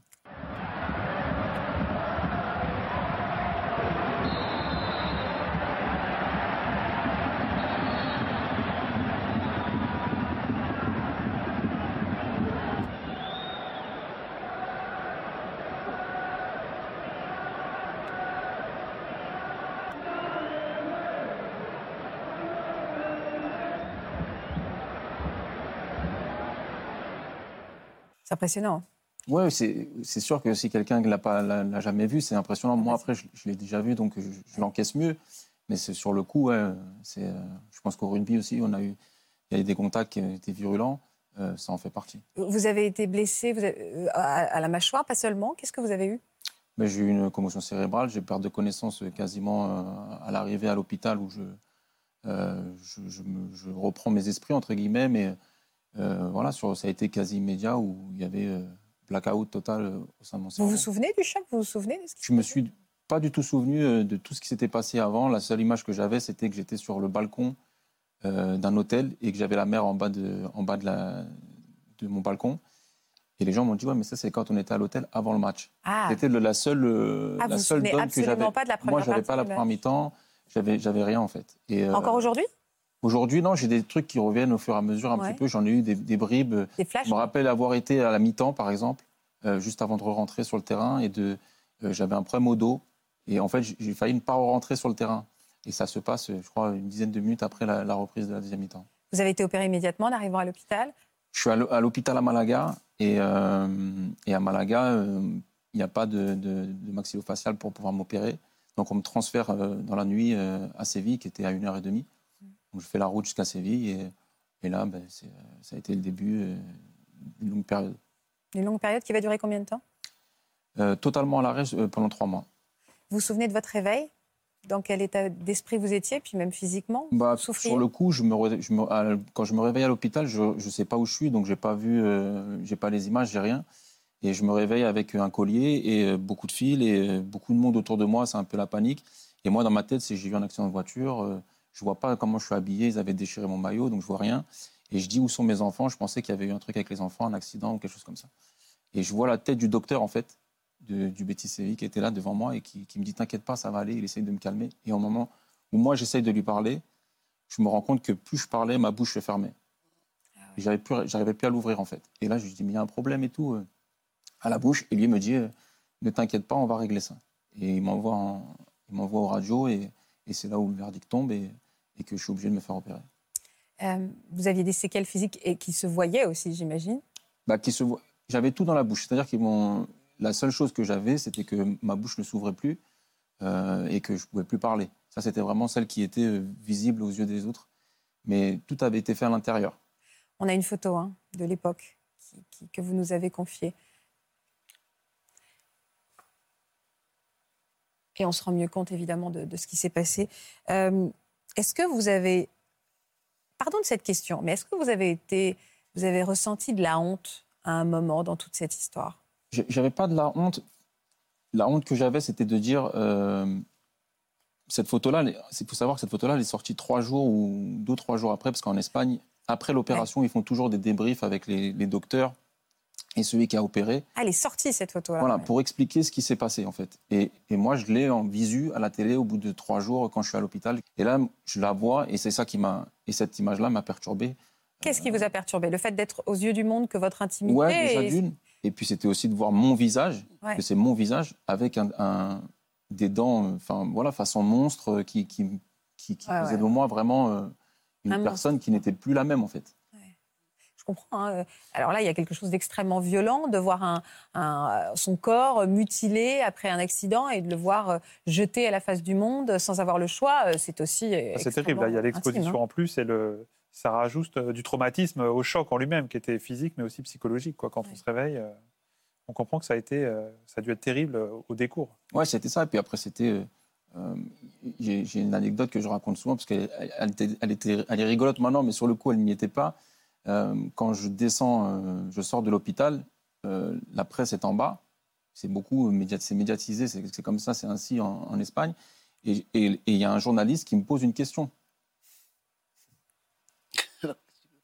C'est impressionnant. Oui, c'est, c'est sûr que si quelqu'un ne l'a, l'a, l'a jamais vu, c'est impressionnant. Moi, après, je, je l'ai déjà vu, donc je, je l'encaisse mieux. Mais c'est, sur le coup, ouais, c'est, je pense qu'au rugby aussi, on a eu, il y a eu des contacts qui étaient virulents. Euh, ça en fait partie. Vous avez été blessé vous avez, à, à la mâchoire, pas seulement. Qu'est-ce que vous avez eu ? Mais j'ai eu une commotion cérébrale. J'ai perdu de connaissance quasiment à l'arrivée à l'hôpital où je, euh, je, je, me, je reprends mes esprits, entre guillemets, mais... Euh, voilà, sur, ça a été quasi immédiat où il y avait euh, blackout total euh, au sein de mon cerveau. Vous vous souvenez du choc ? Vous vous souvenez de ce qui Je ne me suis pas du tout souvenu euh, de tout ce qui s'était passé avant. La seule image que j'avais, c'était que j'étais sur le balcon euh, d'un hôtel et que j'avais la mer en bas de, en bas de, la, de mon balcon. Et les gens m'ont dit « Ouais, mais ça, c'est quand on était à l'hôtel avant le match. Ah. » C'était la seule, euh, ah, la seule donne que j'avais. Vous ne vous souvenez absolument pas de la première Moi, je n'avais pas la première mi-temps. J'avais, j'avais rien, en fait. Et, euh, Encore aujourd'hui ? Aujourd'hui, non, j'ai des trucs qui reviennent au fur et à mesure un ouais. petit peu. J'en ai eu des, des bribes. Des flashs. Je me rappelle avoir été à la mi-temps, par exemple, euh, juste avant de rentrer sur le terrain. Et de, euh, j'avais un problème au dos. Et en fait, j'ai failli ne pas rentrer sur le terrain. Et ça se passe, je crois, une dizaine de minutes après la, la reprise de la deuxième mi-temps. Vous avez été opéré immédiatement en arrivant à l'hôpital ? Je suis à l'hôpital à Malaga. Et, euh, et à Malaga, il euh, n'y a pas de, de, de maxillofacial pour pouvoir m'opérer. Donc, on me transfère euh, dans la nuit euh, à Séville, qui était à une heure trente. Donc, je fais la route jusqu'à Séville. Et, et là, ben, c'est, ça a été le début euh, d'une longue période. Une longue période qui va durer combien de temps ? euh, Totalement à l'arrêt euh, pendant trois mois. Vous vous souvenez de votre réveil ? Dans quel état d'esprit vous étiez, puis même physiquement ? bah, Sur le coup, je me, je me, quand je me réveille à l'hôpital, je ne sais pas où je suis, donc je n'ai pas vu, euh, j'ai pas les images, j'ai rien. Et je me réveille avec un collier et beaucoup de fils et beaucoup de monde autour de moi, c'est un peu la panique. Et moi, dans ma tête, c'est j'ai eu un accident de voiture, euh, je ne vois pas comment je suis habillé, ils avaient déchiré mon maillot, donc je ne vois rien. Et je dis où sont mes enfants, je pensais qu'il y avait eu un truc avec les enfants, un accident ou quelque chose comme ça. Et je vois la tête du docteur, en fait. De, du Betis Séville qui était là devant moi et qui, qui me dit « T'inquiète pas, ça va aller », il essaye de me calmer. Et au moment où moi j'essaye de lui parler, je me rends compte que plus je parlais, ma bouche se fermait. Ah ouais. J'arrivais plus, j'arrivais plus à l'ouvrir en fait. Et là je lui dis « Mais il y a un problème et tout euh, » à la bouche. Et lui me dit euh, « Ne t'inquiète pas, on va régler ça ». Et il m'envoie, en, il m'envoie au radio et, et c'est là où le verdict tombe et, et que je suis obligé de me faire opérer. Euh, vous aviez des séquelles physiques et qui se voyaient aussi, j'imagine ? Bah, qui se vo... J'avais tout dans la bouche, c'est-à-dire qu'ils m'ont... La seule chose que j'avais, c'était que ma bouche ne s'ouvrait plus euh, et que je ne pouvais plus parler. Ça, c'était vraiment celle qui était visible aux yeux des autres. Mais tout avait été fait à l'intérieur. On a une photo hein, de l'époque qui, qui, que vous nous avez confiée. Et on se rend mieux compte, évidemment, de, de ce qui s'est passé. Euh, est-ce que vous avez... Pardon de cette question, mais est-ce que vous avez été... Vous avez ressenti de la honte à un moment dans toute cette histoire ? J'avais pas de la honte. La honte que j'avais, c'était de dire euh, cette photo-là. Il faut savoir que cette photo-là, elle est sortie trois jours ou deux, trois jours après, parce qu'en Espagne, après l'opération, ouais. ils font toujours des débriefs avec les, les docteurs et celui qui a opéré. Elle est sortie cette photo-là. Voilà, ouais. pour expliquer ce qui s'est passé en fait. Et, et moi, je l'ai en visu à la télé au bout de trois jours quand je suis à l'hôpital. Et là, je la vois, et c'est ça qui m'a. Et cette image-là m'a perturbé. Qu'est-ce euh... qui vous a perturbé ? Le fait d'être aux yeux du monde que votre intimité. Ouais, déjà et... d'une. Et puis, c'était aussi de voir mon visage, ouais. que c'est mon visage, avec un, un, des dents, enfin, voilà, façon monstre, qui, qui, qui, qui ouais, faisait ouais. de moi vraiment euh, une un personne monstre. Qui n'était plus la même, en fait. Ouais. Je comprends. Hein. Alors là, il y a quelque chose d'extrêmement violent, de voir un, un, son corps mutilé après un accident et de le voir jeté à la face du monde sans avoir le choix. C'est aussi C'est terrible. Là, il y a l'exposition intime, hein. en plus et le... Ça rajoute du traumatisme au choc en lui-même, qui était physique, mais aussi psychologique. Quoi. Quand ouais. on se réveille, on comprend que ça a, été, ça a dû être terrible au décours. Oui, c'était ça. Et puis après, c'était... Euh, j'ai, j'ai une anecdote que je raconte souvent, parce qu'elle elle était, elle était, elle est rigolote maintenant, mais sur le coup, elle n'y était pas. Euh, quand je descends, euh, je sors de l'hôpital, euh, la presse est en bas. C'est beaucoup médiat, c'est médiatisé, c'est, c'est comme ça, c'est ainsi en, en Espagne. Et il y a un journaliste qui me pose une question.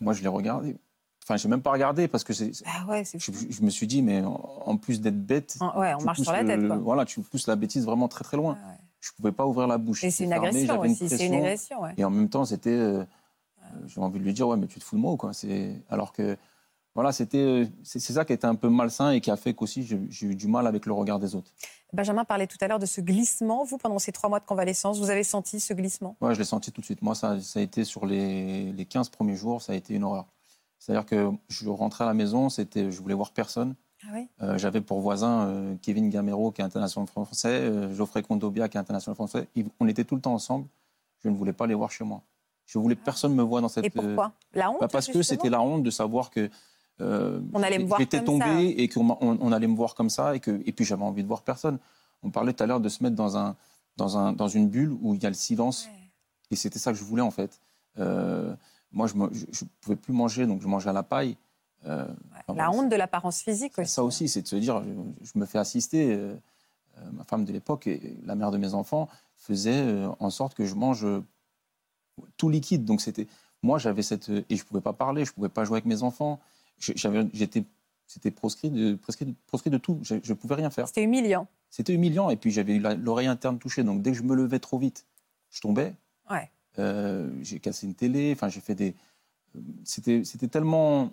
Moi, je l'ai regardé. Enfin, je n'ai même pas regardé parce que c'est, ah ouais, c'est je, je me suis dit, mais en, en plus d'être bête... En, ouais, on marche sur la tête. Le, quoi. Voilà, tu pousses la bêtise vraiment très, très loin. Ah ouais. Je ne pouvais pas ouvrir la bouche. Et c'est une, fermé, agression aussi, une c'est une agression aussi. Ouais. Et en même temps, c'était... Euh, ah. J'ai envie de lui dire, ouais, mais tu te fous de moi ou quoi c'est... Alors que, voilà, c'était... C'est, c'est ça qui était un peu malsain et qui a fait qu'aussi, j'ai, j'ai eu du mal avec le regard des autres. Benjamin parlait tout à l'heure de ce glissement. Vous, pendant ces trois mois de convalescence, vous avez senti ce glissement ? Oui, je l'ai senti tout de suite. Moi, ça, ça a été sur les, les quinze premiers jours, ça a été une horreur. C'est-à-dire que je rentrais à la maison, c'était, je voulais voir personne. Ah oui. euh, j'avais pour voisin euh, Kevin Gamero, qui est international français, euh, Geoffrey Condobia, qui est international français. Ils, on était tout le temps ensemble. Je ne voulais pas les voir chez moi. Je voulais que ah. personne me voie dans cette... Et pourquoi ? La honte, bah, Parce justement. que c'était la honte de savoir que... Euh, on allait me voir j'étais tombé ça. et qu'on on, on allait me voir comme ça et que et puis j'avais envie de voir personne. On parlait tout à l'heure de se mettre dans un dans un dans une bulle où il y a le silence ouais. et c'était ça que je voulais en fait. Euh, moi je, je je pouvais plus manger donc je mangeais à la paille. Euh, ouais, enfin, la honte de l'apparence physique aussi. Ça aussi c'est de se dire je, je me fais assister. Euh, euh, ma femme de l'époque et la mère de mes enfants faisait euh, en sorte que je mange euh, tout liquide donc c'était moi j'avais cette et je pouvais pas parler, je pouvais pas jouer avec mes enfants, je, j'avais, j'étais, c'était proscrit de, proscrit de, proscrit de tout, je, je pouvais rien faire. C'était humiliant. C'était humiliant et puis j'avais eu la, l'oreille interne touchée, donc dès que je me levais trop vite, je tombais. Ouais. Euh, j'ai cassé une télé, enfin j'ai fait des, c'était, c'était tellement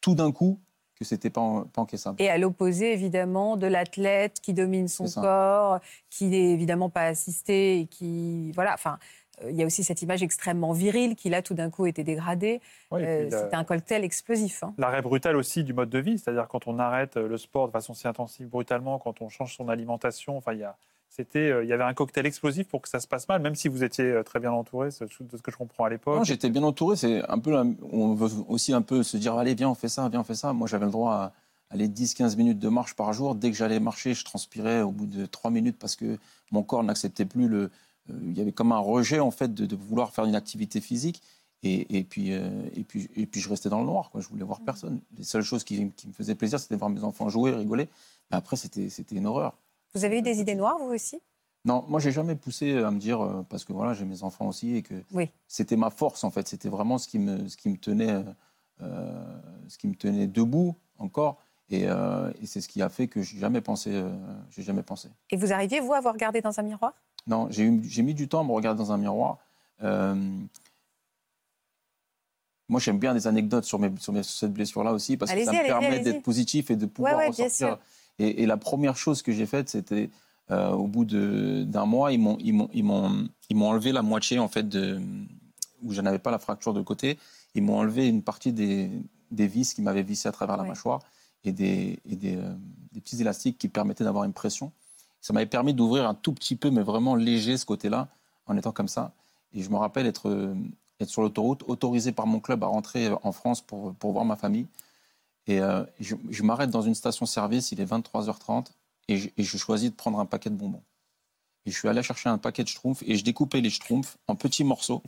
tout d'un coup que c'était pas, en, pas encaissable. Et à l'opposé, évidemment, de l'athlète qui domine son corps, qui n'est évidemment pas assisté, et qui, voilà, enfin, il euh, y a aussi cette image extrêmement virile qui, là, tout d'un coup, était dégradée. Oui, euh, c'était la... un cocktail explosif. Hein. L'arrêt brutal aussi du mode de vie, c'est-à-dire quand on arrête le sport de façon si intensive, brutalement, quand on change son alimentation, enfin, il y a... C'était, euh, il y avait un cocktail explosif pour que ça se passe mal, même si vous étiez très bien entouré, c'est de ce que je comprends à l'époque. Non, j'étais bien entouré. C'est un peu, on veut aussi un peu se dire, allez, viens, on fait ça, viens, on fait ça. Moi, j'avais le droit à aller dix à quinze minutes de marche par jour. Dès que j'allais marcher, je transpirais au bout de trois minutes parce que mon corps n'acceptait plus le. Il y avait comme un rejet en fait de, de vouloir faire une activité physique. Et, et puis, euh, et puis, et puis, je restais dans le noir. Quoi. Je voulais voir personne. Les seules choses qui, qui me faisaient plaisir, c'était voir mes enfants jouer, rigoler. Mais après, c'était, c'était une horreur. Vous avez eu des idées noires, vous aussi ? Non, moi, j'ai jamais poussé à me dire, euh, parce que voilà, j'ai mes enfants aussi, et que oui. C'était ma force, en fait. C'était vraiment ce qui me, ce qui me, tenait, euh, ce qui me tenait debout, encore. Et, euh, et c'est ce qui a fait que je n'ai jamais, euh, jamais pensé. Et vous arriviez, vous, à vous regarder dans un miroir ? Non, j'ai, eu, j'ai mis du temps à me regarder dans un miroir. Euh, moi, j'aime bien des anecdotes sur, mes, sur, mes, sur cette blessure-là aussi, parce allez-y, que ça me permet allez-y. d'être positif et de pouvoir ouais, ouais, ressortir... Et, et la première chose que j'ai faite, c'était euh, au bout de, d'un mois, ils m'ont, ils, m'ont, ils, m'ont, ils m'ont enlevé la moitié en fait de, où je n'avais pas la fracture de côté. Ils m'ont enlevé une partie des, des vis qui m'avaient vissé à travers la ouais. mâchoire et, des, et des, euh, des petits élastiques qui permettaient d'avoir une pression. Ça m'avait permis d'ouvrir un tout petit peu, mais vraiment léger ce côté-là, en étant comme ça. Et je me rappelle être, être sur l'autoroute, autorisé par mon club à rentrer en France pour, pour voir ma famille. Et euh, je, je m'arrête dans une station-service, il est vingt-trois heures trente, et je, et je choisis de prendre un paquet de bonbons. Et je suis allé chercher un paquet de schtroumpfs, et je découpais les schtroumpfs en petits morceaux.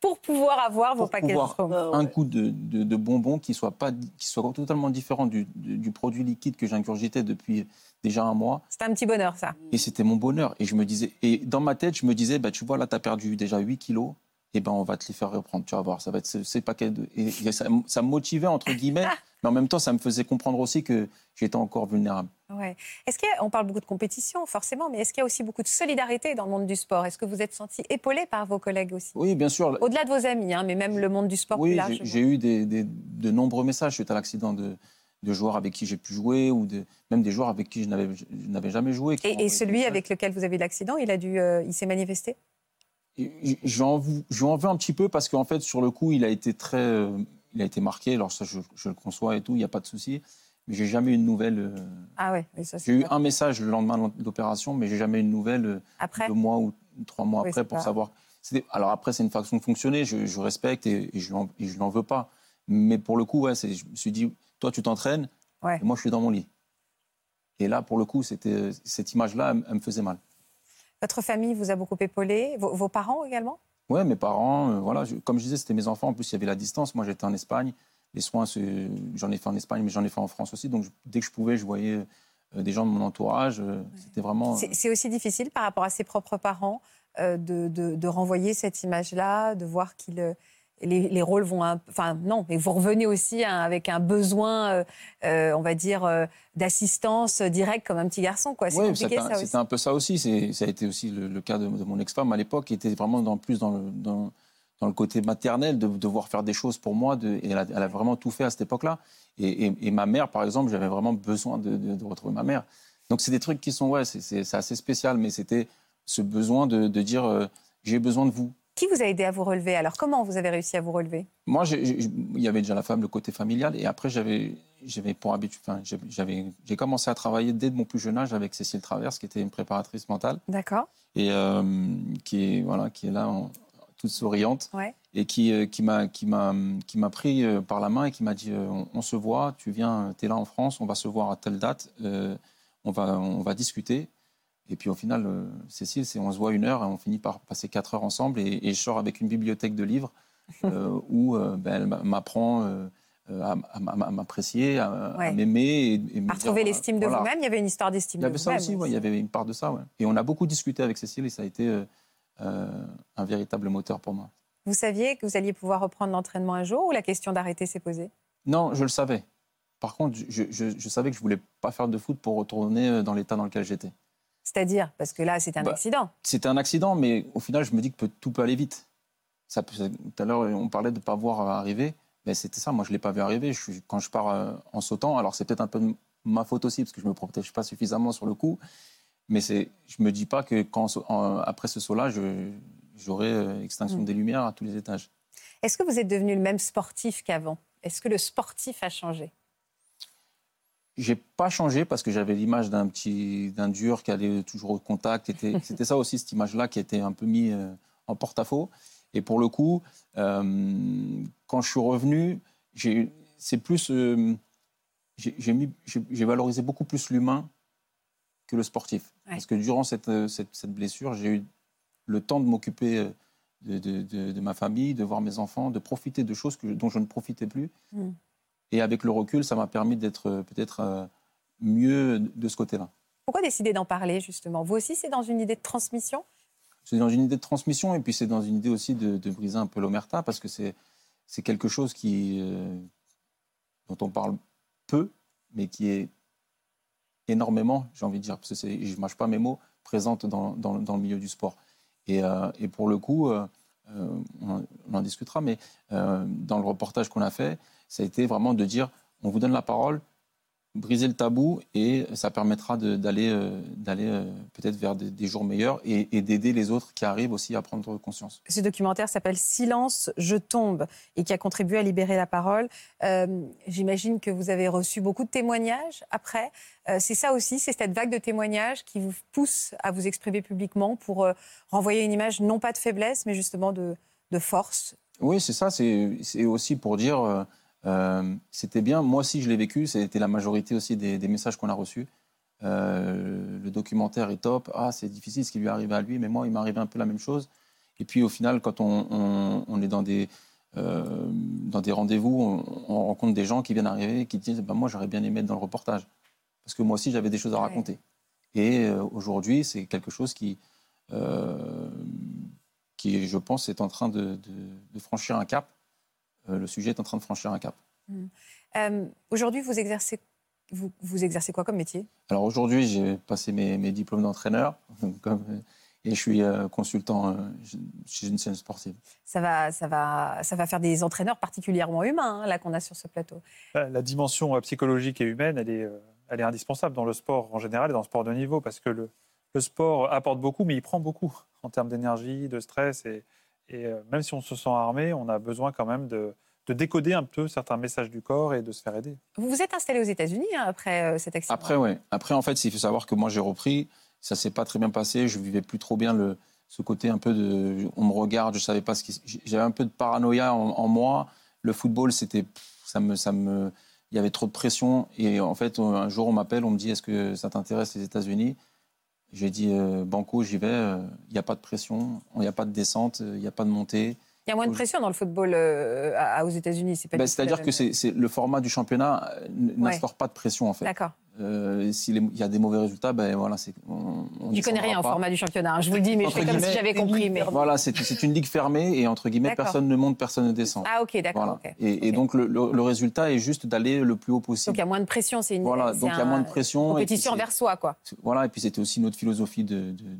Pour pouvoir avoir vos paquets de schtroumpfs. Pour pouvoir un coup de, de, de bonbons qui soit, pas, qui soit totalement différent du, du, du produit liquide que j'ingurgitais depuis déjà un mois. C'était un petit bonheur, ça. Et c'était mon bonheur. Et, je me disais, et dans ma tête, je me disais, bah, tu vois, là, tu as perdu déjà huit kilos. Eh ben, on va te les faire reprendre, tu vas voir, ça va être ces, ces paquets de... Et ça, ça me motivait, entre guillemets, mais en même temps, ça me faisait comprendre aussi que j'étais encore vulnérable. Ouais. Est-ce qu'il y a... On parle beaucoup de compétition, forcément, mais est-ce qu'il y a aussi beaucoup de solidarité dans le monde du sport ? Est-ce que vous êtes senti épaulé par vos collègues aussi ? Oui, bien sûr. Au-delà de vos amis, hein, mais même le monde du sport oui, plus large. Oui, j'ai, j'ai eu des, des, de nombreux messages suite à l'accident de, de joueurs avec qui j'ai pu jouer, ou de, même des joueurs avec qui je n'avais, je n'avais jamais joué. Et, et celui avec lequel vous avez eu l'accident, il, a dû, euh, il s'est manifesté ? J'en, j'en veux un petit peu parce qu'en fait, sur le coup, il a été très, euh, il a été marqué. Alors ça, je, je le conçois et tout, il n'y a pas de souci. Mais j'ai jamais eu une nouvelle. Euh... Ah ouais. Ça, j'ai eu vrai. un message le lendemain de l'opération, mais j'ai jamais eu une nouvelle euh, après deux mois ou trois mois oui, après pour pas... savoir. C'était... Alors après, c'est une façon de fonctionner. Je, je respecte et, et je ne l'en veux pas. Mais pour le coup, ouais, c'est, je me suis dit, toi, tu t'entraînes, ouais. et moi, je suis dans mon lit. Et là, pour le coup, c'était cette image-là, elle, elle me faisait mal. Votre famille vous a beaucoup épaulé, vos, vos parents également ? Oui, mes parents, euh, voilà, je, comme je disais, c'était mes enfants. En plus, il y avait la distance. Moi, j'étais en Espagne. Les soins, c'est, j'en ai fait en Espagne, mais j'en ai fait en France aussi. Donc, je, dès que je pouvais, je voyais euh, des gens de mon entourage. Euh, ouais. C'était vraiment... Euh... C'est, c'est aussi difficile par rapport à ses propres parents euh, de, de, de renvoyer cette image-là, de voir qu'il... Euh... Les, les rôles vont... Un, enfin, non, mais vous revenez aussi hein, avec un besoin, euh, euh, on va dire, euh, d'assistance directe comme un petit garçon. Quoi. C'est oui, compliqué, ça, ça aussi. C'était un peu ça aussi. C'est, ça a été aussi le, le cas de, de mon ex-femme à l'époque, qui était vraiment dans, plus dans le, dans, dans le côté maternel, de devoir faire des choses pour moi. De, et elle a, elle a vraiment tout fait à cette époque-là. Et, et, et ma mère, par exemple, j'avais vraiment besoin de, de, de retrouver ma mère. Donc, c'est des trucs qui sont... Ouais, c'est, c'est, c'est assez spécial, mais c'était ce besoin de, de dire euh, « j'ai besoin de vous ». Qui vous a aidé à vous relever ? Alors, comment vous avez réussi à vous relever ? Moi, il y avait déjà la femme, le côté familial. Et après, j'avais, j'avais pour habitude, enfin, j'avais, j'ai commencé à travailler dès mon plus jeune âge avec Cécile Travers, qui était une préparatrice mentale. D'accord. Et euh, qui, est, voilà, qui est là, en, toute souriante. Ouais. Et qui, euh, qui, m'a, qui, m'a, qui m'a pris par la main et qui m'a dit, euh, on, on se voit, tu viens, tu es là en France, on va se voir à telle date, euh, on, va, on va discuter. Et puis au final, euh, Cécile, c'est, on se voit une heure et on finit par passer quatre heures ensemble. Et, et je sors avec une bibliothèque de livres euh, où euh, ben, elle m'apprend euh, à, à, à m'apprécier, à, ouais. à m'aimer. Et, et à me retrouver dire, l'estime voilà. de vous-même. Il y avait une histoire d'estime de vous-même. Il y avait ça aussi, ouais, il y avait une part de ça. Ouais. Et on a beaucoup discuté avec Cécile et ça a été euh, euh, un véritable moteur pour moi. Vous saviez que vous alliez pouvoir reprendre l'entraînement un jour ou la question d'arrêter s'est posée ? Non, je le savais. Par contre, je, je, je savais que je ne voulais pas faire de foot pour retourner dans l'état dans lequel j'étais. C'est-à-dire ? Parce que là, c'était un bah, accident. C'était un accident, mais au final, je me dis que tout peut aller vite. Ça, tout à l'heure, on parlait de ne pas voir arriver. Mais c'était ça, moi, je ne l'ai pas vu arriver. Je, quand je pars en sautant, alors c'est peut-être un peu ma faute aussi, parce que je ne me protège pas suffisamment sur le coup. Mais c'est, je ne me dis pas que quand, en, après ce saut-là, je, j'aurai extinction mmh. des lumières à tous les étages. Est-ce que vous êtes devenu le même sportif qu'avant ? Est-ce que le sportif a changé ? J'ai pas changé parce que j'avais l'image d'un petit, d'un dur qui allait toujours au contact. Était, c'était ça aussi, cette image-là qui était un peu mise en porte-à-faux. Et pour le coup, euh, quand je suis revenu, j'ai, c'est plus, euh, j'ai, j'ai, mis, j'ai, j'ai valorisé beaucoup plus l'humain que le sportif. Ouais. Parce que durant cette, cette, cette blessure, j'ai eu le temps de m'occuper de, de, de, de ma famille, de voir mes enfants, de profiter de choses que, dont je ne profitais plus. Mm. Et avec le recul, ça m'a permis d'être peut-être mieux de ce côté-là. Pourquoi décider d'en parler, justement ? Vous aussi, c'est dans une idée de transmission ? C'est dans une idée de transmission et puis c'est dans une idée aussi de, de briser un peu l'omerta parce que c'est, c'est quelque chose qui, euh, dont on parle peu, mais qui est énormément, j'ai envie de dire, parce que c'est, je ne mâche pas mes mots, présente dans, dans, dans le milieu du sport. Et, euh, et pour le coup, euh, euh, on, on en discutera, mais euh, dans le reportage qu'on a fait, ça a été vraiment de dire, on vous donne la parole, briser le tabou et ça permettra de, d'aller, euh, d'aller euh, peut-être vers des, des jours meilleurs et, et d'aider les autres qui arrivent aussi à prendre conscience. Ce documentaire s'appelle « Silence, je tombe » et qui a contribué à libérer la parole. Euh, j'imagine que vous avez reçu beaucoup de témoignages après. Euh, c'est ça aussi, c'est cette vague de témoignages qui vous pousse à vous exprimer publiquement pour euh, renvoyer une image non pas de faiblesse mais justement de, de force. Oui, c'est ça, c'est, c'est aussi pour dire... Euh, Euh, c'était bien, moi aussi je l'ai vécu, c'était la majorité aussi des, des messages qu'on a reçus. Euh, le documentaire est top, ah c'est difficile ce qui lui arrive à lui, mais moi il m'arrivait un peu la même chose. Et puis au final quand on, on, on est dans des, euh, dans des rendez-vous, on, on rencontre des gens qui viennent arriver et qui disent bah, moi j'aurais bien aimé être dans le reportage, parce que moi aussi j'avais des choses à raconter. Ouais. Et euh, aujourd'hui c'est quelque chose qui, euh, qui je pense est en train de, de, de franchir un cap. Le sujet est en train de franchir un cap. Mmh. Euh, aujourd'hui, vous exercez, vous, vous exercez quoi comme métier ? Alors aujourd'hui, j'ai passé mes, mes diplômes d'entraîneur comme, et je suis euh, consultant euh, chez une chaîne sportive. Ça va, ça, va, ça va faire des entraîneurs particulièrement humains, hein, là, qu'on a sur ce plateau. La dimension euh, psychologique et humaine, elle est, euh, elle est indispensable dans le sport en général et dans le sport de niveau, parce que le, le sport apporte beaucoup, mais il prend beaucoup en termes d'énergie, de stress et... Et même si on se sent armé, on a besoin quand même de, de décoder un peu certains messages du corps et de se faire aider. Vous vous êtes installé aux États-Unis hein, après euh, cet accident ? Après, oui. Après, en fait, il faut savoir que moi, j'ai repris. Ça ne s'est pas très bien passé. Je ne vivais plus trop bien le, ce côté un peu de... On me regarde, je ne savais pas ce qui... J'avais un peu de paranoïa en, en moi. Le football, c'était... Ça me, ça me... Il y avait trop de pression. Et en fait, un jour, on m'appelle, on me dit « Est-ce que ça t'intéresse les États-Unis ?» J'ai dit, euh, banco, j'y vais, il euh, n'y a pas de pression, il n'y a pas de descente, il euh, n'y a pas de montée. Il y a moins de pression dans le football euh, à, aux États-Unis, c'est pas ben, c'est-à-dire que c'est, c'est, le format du championnat n'instaure ouais. pas de pression, en fait. D'accord. Euh, S'il y a des mauvais résultats, ben voilà, c'est... On ne connais rien pas. Au format du championnat, hein, je vous le dis, mais entre je fais comme si j'avais compris. Mais... Voilà, c'est, c'est une ligue fermée et, entre guillemets, d'accord. personne ne monte, personne ne descend. Ah, ok, d'accord. Voilà. Okay. Et, et okay. donc, le, le, le résultat est juste d'aller le plus haut possible. Donc, il y a moins de pression, c'est une... Voilà, c'est donc il un... y a moins de pression. Compétition envers soi, quoi. Voilà, et puis c'était aussi notre philosophie de... de hmm.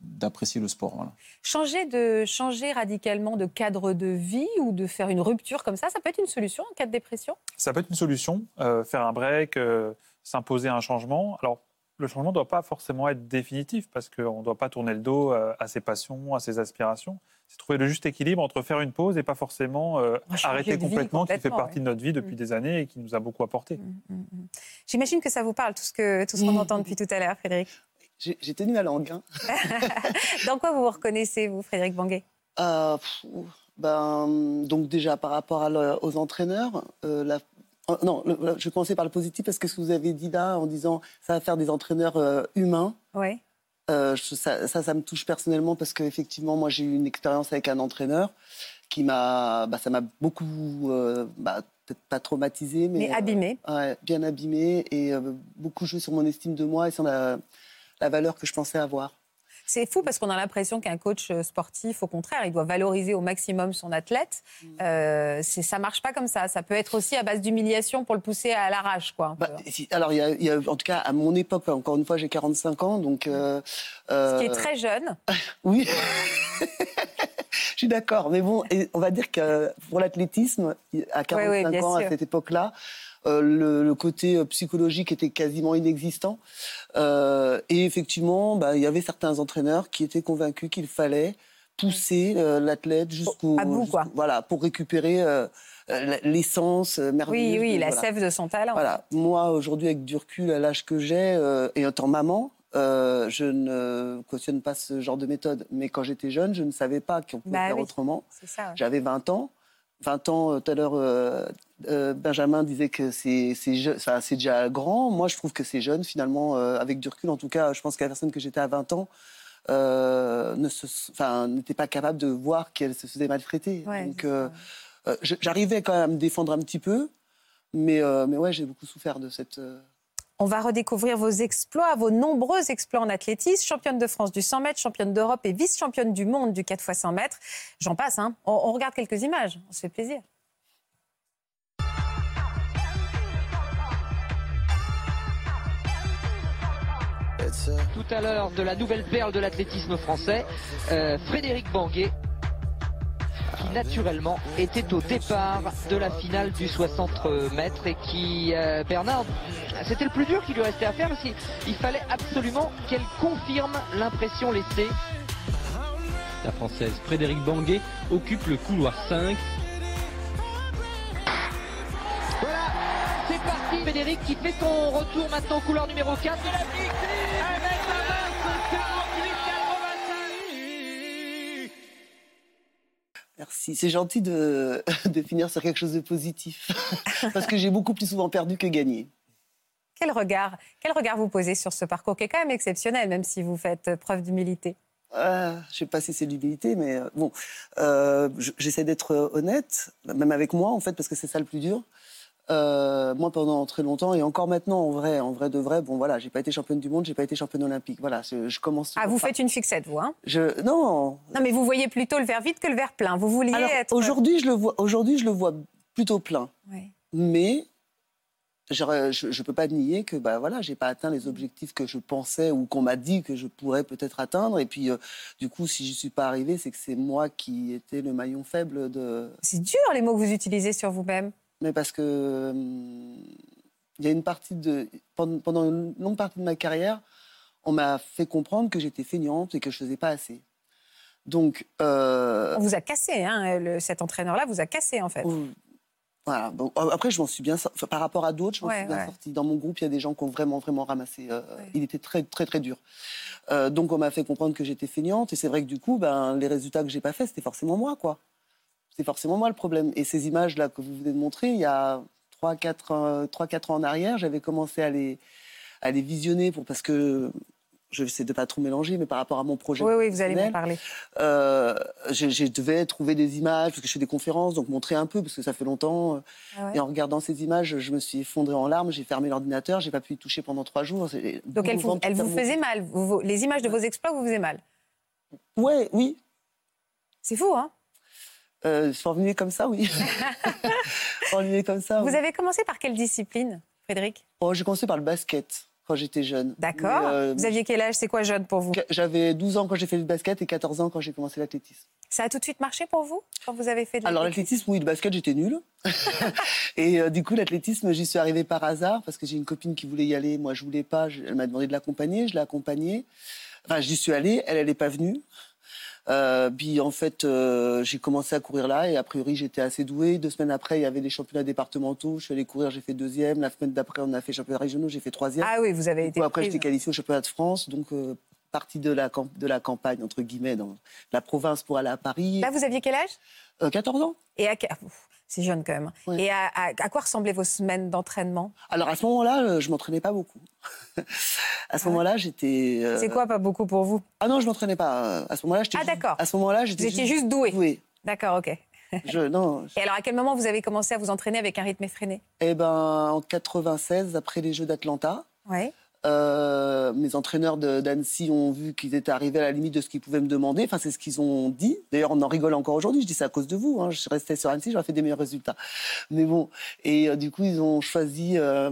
d'apprécier le sport. Voilà. Changer, de, changer radicalement de cadre de vie ou de faire une rupture comme ça, ça peut être une solution en cas de dépression ? Ça peut être une solution, euh, faire un break, euh, s'imposer un changement. Alors, le changement ne doit pas forcément être définitif parce qu'on ne doit pas tourner le dos euh, à ses passions, à ses aspirations. C'est trouver le juste équilibre entre faire une pause et pas forcément euh, arrêter complètement, complètement, qui fait partie ouais. de notre vie depuis mmh. des années et qui nous a beaucoup apporté. Mmh, mmh. J'imagine que ça vous parle, tout ce, que, tout ce qu'on mmh. entend depuis tout à l'heure, Frédérique. J'ai, j'ai tenu ma langue. Hein. Dans quoi vous vous reconnaissez, vous, Frédérique Bangué ? euh, ben, Donc déjà, par rapport à le, aux entraîneurs, euh, la, euh, non, le, je vais commencer par le positif, parce que ce que vous avez dit là, en disant ça va faire des entraîneurs euh, humains, ouais. euh, je, ça, ça, ça me touche personnellement, parce qu'effectivement, moi, j'ai eu une expérience avec un entraîneur qui m'a... Bah, ça m'a beaucoup... Euh, bah, peut-être pas traumatisée, mais... Mais abîmée. Euh, ouais, bien abîmée, et euh, beaucoup joué sur mon estime de moi et sur la... la valeur que je pensais avoir. C'est fou parce qu'on a l'impression qu'un coach sportif, au contraire, il doit valoriser au maximum son athlète. Euh, c'est, ça ne marche pas comme ça. Ça peut être aussi à base d'humiliation pour le pousser à l'arrache, quoi. Bah, si, alors, il y a, il y a, en tout cas, à mon époque, encore une fois, j'ai quarante-cinq ans, donc... Euh, euh... Ce qui est très jeune. Oui, je suis d'accord. Mais bon, on va dire que pour l'athlétisme, à quarante-cinq oui, oui, bien ans, sûr. À cette époque-là, Euh, le, le côté euh, psychologique était quasiment inexistant. Euh, et effectivement, bah, y avait certains entraîneurs qui étaient convaincus qu'il fallait pousser euh, l'athlète jusqu'au... À bout, jusqu'au, quoi. Voilà, pour récupérer euh, l'essence merveilleuse. Oui, oui, de, la voilà. sève de son talent. Voilà. Moi, aujourd'hui, avec du recul, à l'âge que j'ai, euh, et en tant que maman, euh, je ne cautionne pas ce genre de méthode. Mais quand j'étais jeune, je ne savais pas qu'on pouvait bah, faire oui. autrement. C'est ça, ouais. J'avais vingt ans. vingt ans, tout à l'heure, euh, euh, Benjamin disait que c'est, c'est, je, ça, c'est déjà grand. Moi, je trouve que c'est jeune, finalement, euh, avec du recul. En tout cas, je pense que la personne que j'étais à vingt ans euh, ne se, enfin, n'était pas capable de voir qu'elle se faisait maltraiter. Ouais, donc, euh, euh, je, j'arrivais quand même à me défendre un petit peu, mais, euh, mais ouais, j'ai beaucoup souffert de cette... Euh... On va redécouvrir vos exploits, vos nombreux exploits en athlétisme. Championne de France du cent mètres, championne d'Europe et vice-championne du monde du quatre fois cent mètres. J'en passe, hein. On, on regarde quelques images, on se fait plaisir. Tout à l'heure de la nouvelle perle de l'athlétisme français, euh, Frédérique Bangué, qui naturellement était au départ de la finale du soixante mètres et qui, euh, Bernard, c'était le plus dur qui lui restait à faire parce qu'il fallait absolument qu'elle confirme l'impression laissée. La Française Frédérique Bangué occupe le couloir cinq. Voilà, c'est parti. Frédérique qui fait son retour maintenant au couloir numéro quatre. De la Merci. C'est gentil de, de finir sur quelque chose de positif, parce que j'ai beaucoup plus souvent perdu que gagné. Quel regard, quel regard vous posez sur ce parcours qui est quand même exceptionnel, même si vous faites preuve d'humilité? euh, Je ne sais pas si c'est l'humilité, mais bon, euh, j'essaie d'être honnête, même avec moi en fait, parce que c'est ça le plus dur. Euh, moi, pendant très longtemps et encore maintenant, en vrai, en vrai de vrai, bon voilà, j'ai pas été championne du monde, j'ai pas été championne olympique. Voilà, je, je commence. Ah, vous pas. Faites une fixette, vous, hein? Je non. Non, mais vous voyez plutôt le verre vide que le verre plein. Vous vouliez Alors, être. Aujourd'hui, je le vois. Aujourd'hui, je le vois plutôt plein. Oui. Mais je, je, je peux pas nier que bah voilà, j'ai pas atteint les objectifs que je pensais ou qu'on m'a dit que je pourrais peut-être atteindre. Et puis, euh, du coup, si j'y suis pas arrivée, c'est que c'est moi qui étais le maillon faible de. C'est dur les mots que vous utilisez sur vous-même. Mais parce que il y a une partie de pendant une longue partie de ma carrière, on m'a fait comprendre que j'étais feignante et que je faisais pas assez. Donc euh... on vous a cassé, hein, le, cet entraîneur-là vous a cassé en fait. On... Voilà. Bon, après, je m'en suis bien sorti. Enfin, par rapport à d'autres, je m'en ouais, suis bien ouais. sorti. Dans mon groupe, il y a des gens qui ont vraiment, vraiment ramassé. Euh, ouais. Il était très, très, très dur. Euh, donc, on m'a fait comprendre que j'étais feignante et c'est vrai que du coup, ben, les résultats que j'ai pas faits, c'était forcément moi, quoi. C'est forcément moi le problème. Et ces images-là que vous venez de montrer, il y a trois quatre ans en arrière, j'avais commencé à les, à les visionner pour, parce que, je sais de pas trop mélanger, mais par rapport à mon projet oui, oui, vous allez m'en parler. Euh, je, je devais trouver des images, parce que je fais des conférences, donc montrer un peu, parce que ça fait longtemps. Ah ouais. Et en regardant ces images, je me suis effondrée en larmes, j'ai fermé l'ordinateur, j'ai pas pu y toucher pendant trois jours. C'est donc elles vous, elle vous faisaient mal, vous, les images de vos exploits vous faisaient mal? Ouais, oui. C'est fou, hein? Euh, formulé comme ça, oui. formulé comme ça. Vous oui. avez commencé par quelle discipline, Frédérique? Oh, j'ai commencé par le basket quand j'étais jeune. D'accord. Mais, euh, vous aviez quel âge? C'est quoi jeune pour vous? J'avais douze ans quand j'ai fait le basket et quatorze ans quand j'ai commencé l'athlétisme. Ça a tout de suite marché pour vous quand vous avez fait de l'athlétisme? Alors l'athlétisme, oui, le basket, j'étais nulle. et euh, du coup, l'athlétisme, j'y suis arrivée par hasard parce que j'ai une copine qui voulait y aller. Moi, je voulais pas. Elle m'a demandé de l'accompagner. Je l'ai accompagnée. Enfin, j'y suis allée. Elle, elle n'est pas venue. Euh, puis en fait euh, j'ai commencé à courir là et a priori j'étais assez douée. Deux semaines après il y avait les championnats départementaux, je suis allée courir, j'ai fait deuxième. La semaine d'après on a fait championnats régionaux, j'ai fait troisième. Ah oui, vous avez été. Après j'étais qualifiée au championnat de France, donc euh, partie de la, camp- de la campagne entre guillemets dans la province pour aller à Paris. Là vous aviez quel âge? euh, quatorze ans. Et à... Ouf, c'est jeune quand même. Ouais. Et à, à, à quoi ressemblaient vos semaines d'entraînement? Alors à ce moment-là je m'entraînais pas beaucoup. À ce ah ouais. moment-là, j'étais. Euh... C'est quoi pas beaucoup pour vous? Ah non, je m'entraînais pas. À ce moment-là, j'étais. Ah d'accord. Juste... À ce moment-là, j'étais. Vous étiez juste, juste douée. douée. D'accord, ok. je... Non. Je... Et alors, à quel moment vous avez commencé à vous entraîner avec un rythme effréné? Eh ben, en quatre-vingt-seize, après les Jeux d'Atlanta. Ouais. Euh, mes entraîneurs de, d'Annecy ont vu qu'ils étaient arrivés à la limite de ce qu'ils pouvaient me demander. Enfin, c'est ce qu'ils ont dit. D'ailleurs, on en rigole encore aujourd'hui. Je dis ça à cause de vous. Hein. Je restais sur Annecy, j'aurais fait des meilleurs résultats. Mais bon, et euh, du coup, ils ont choisi euh,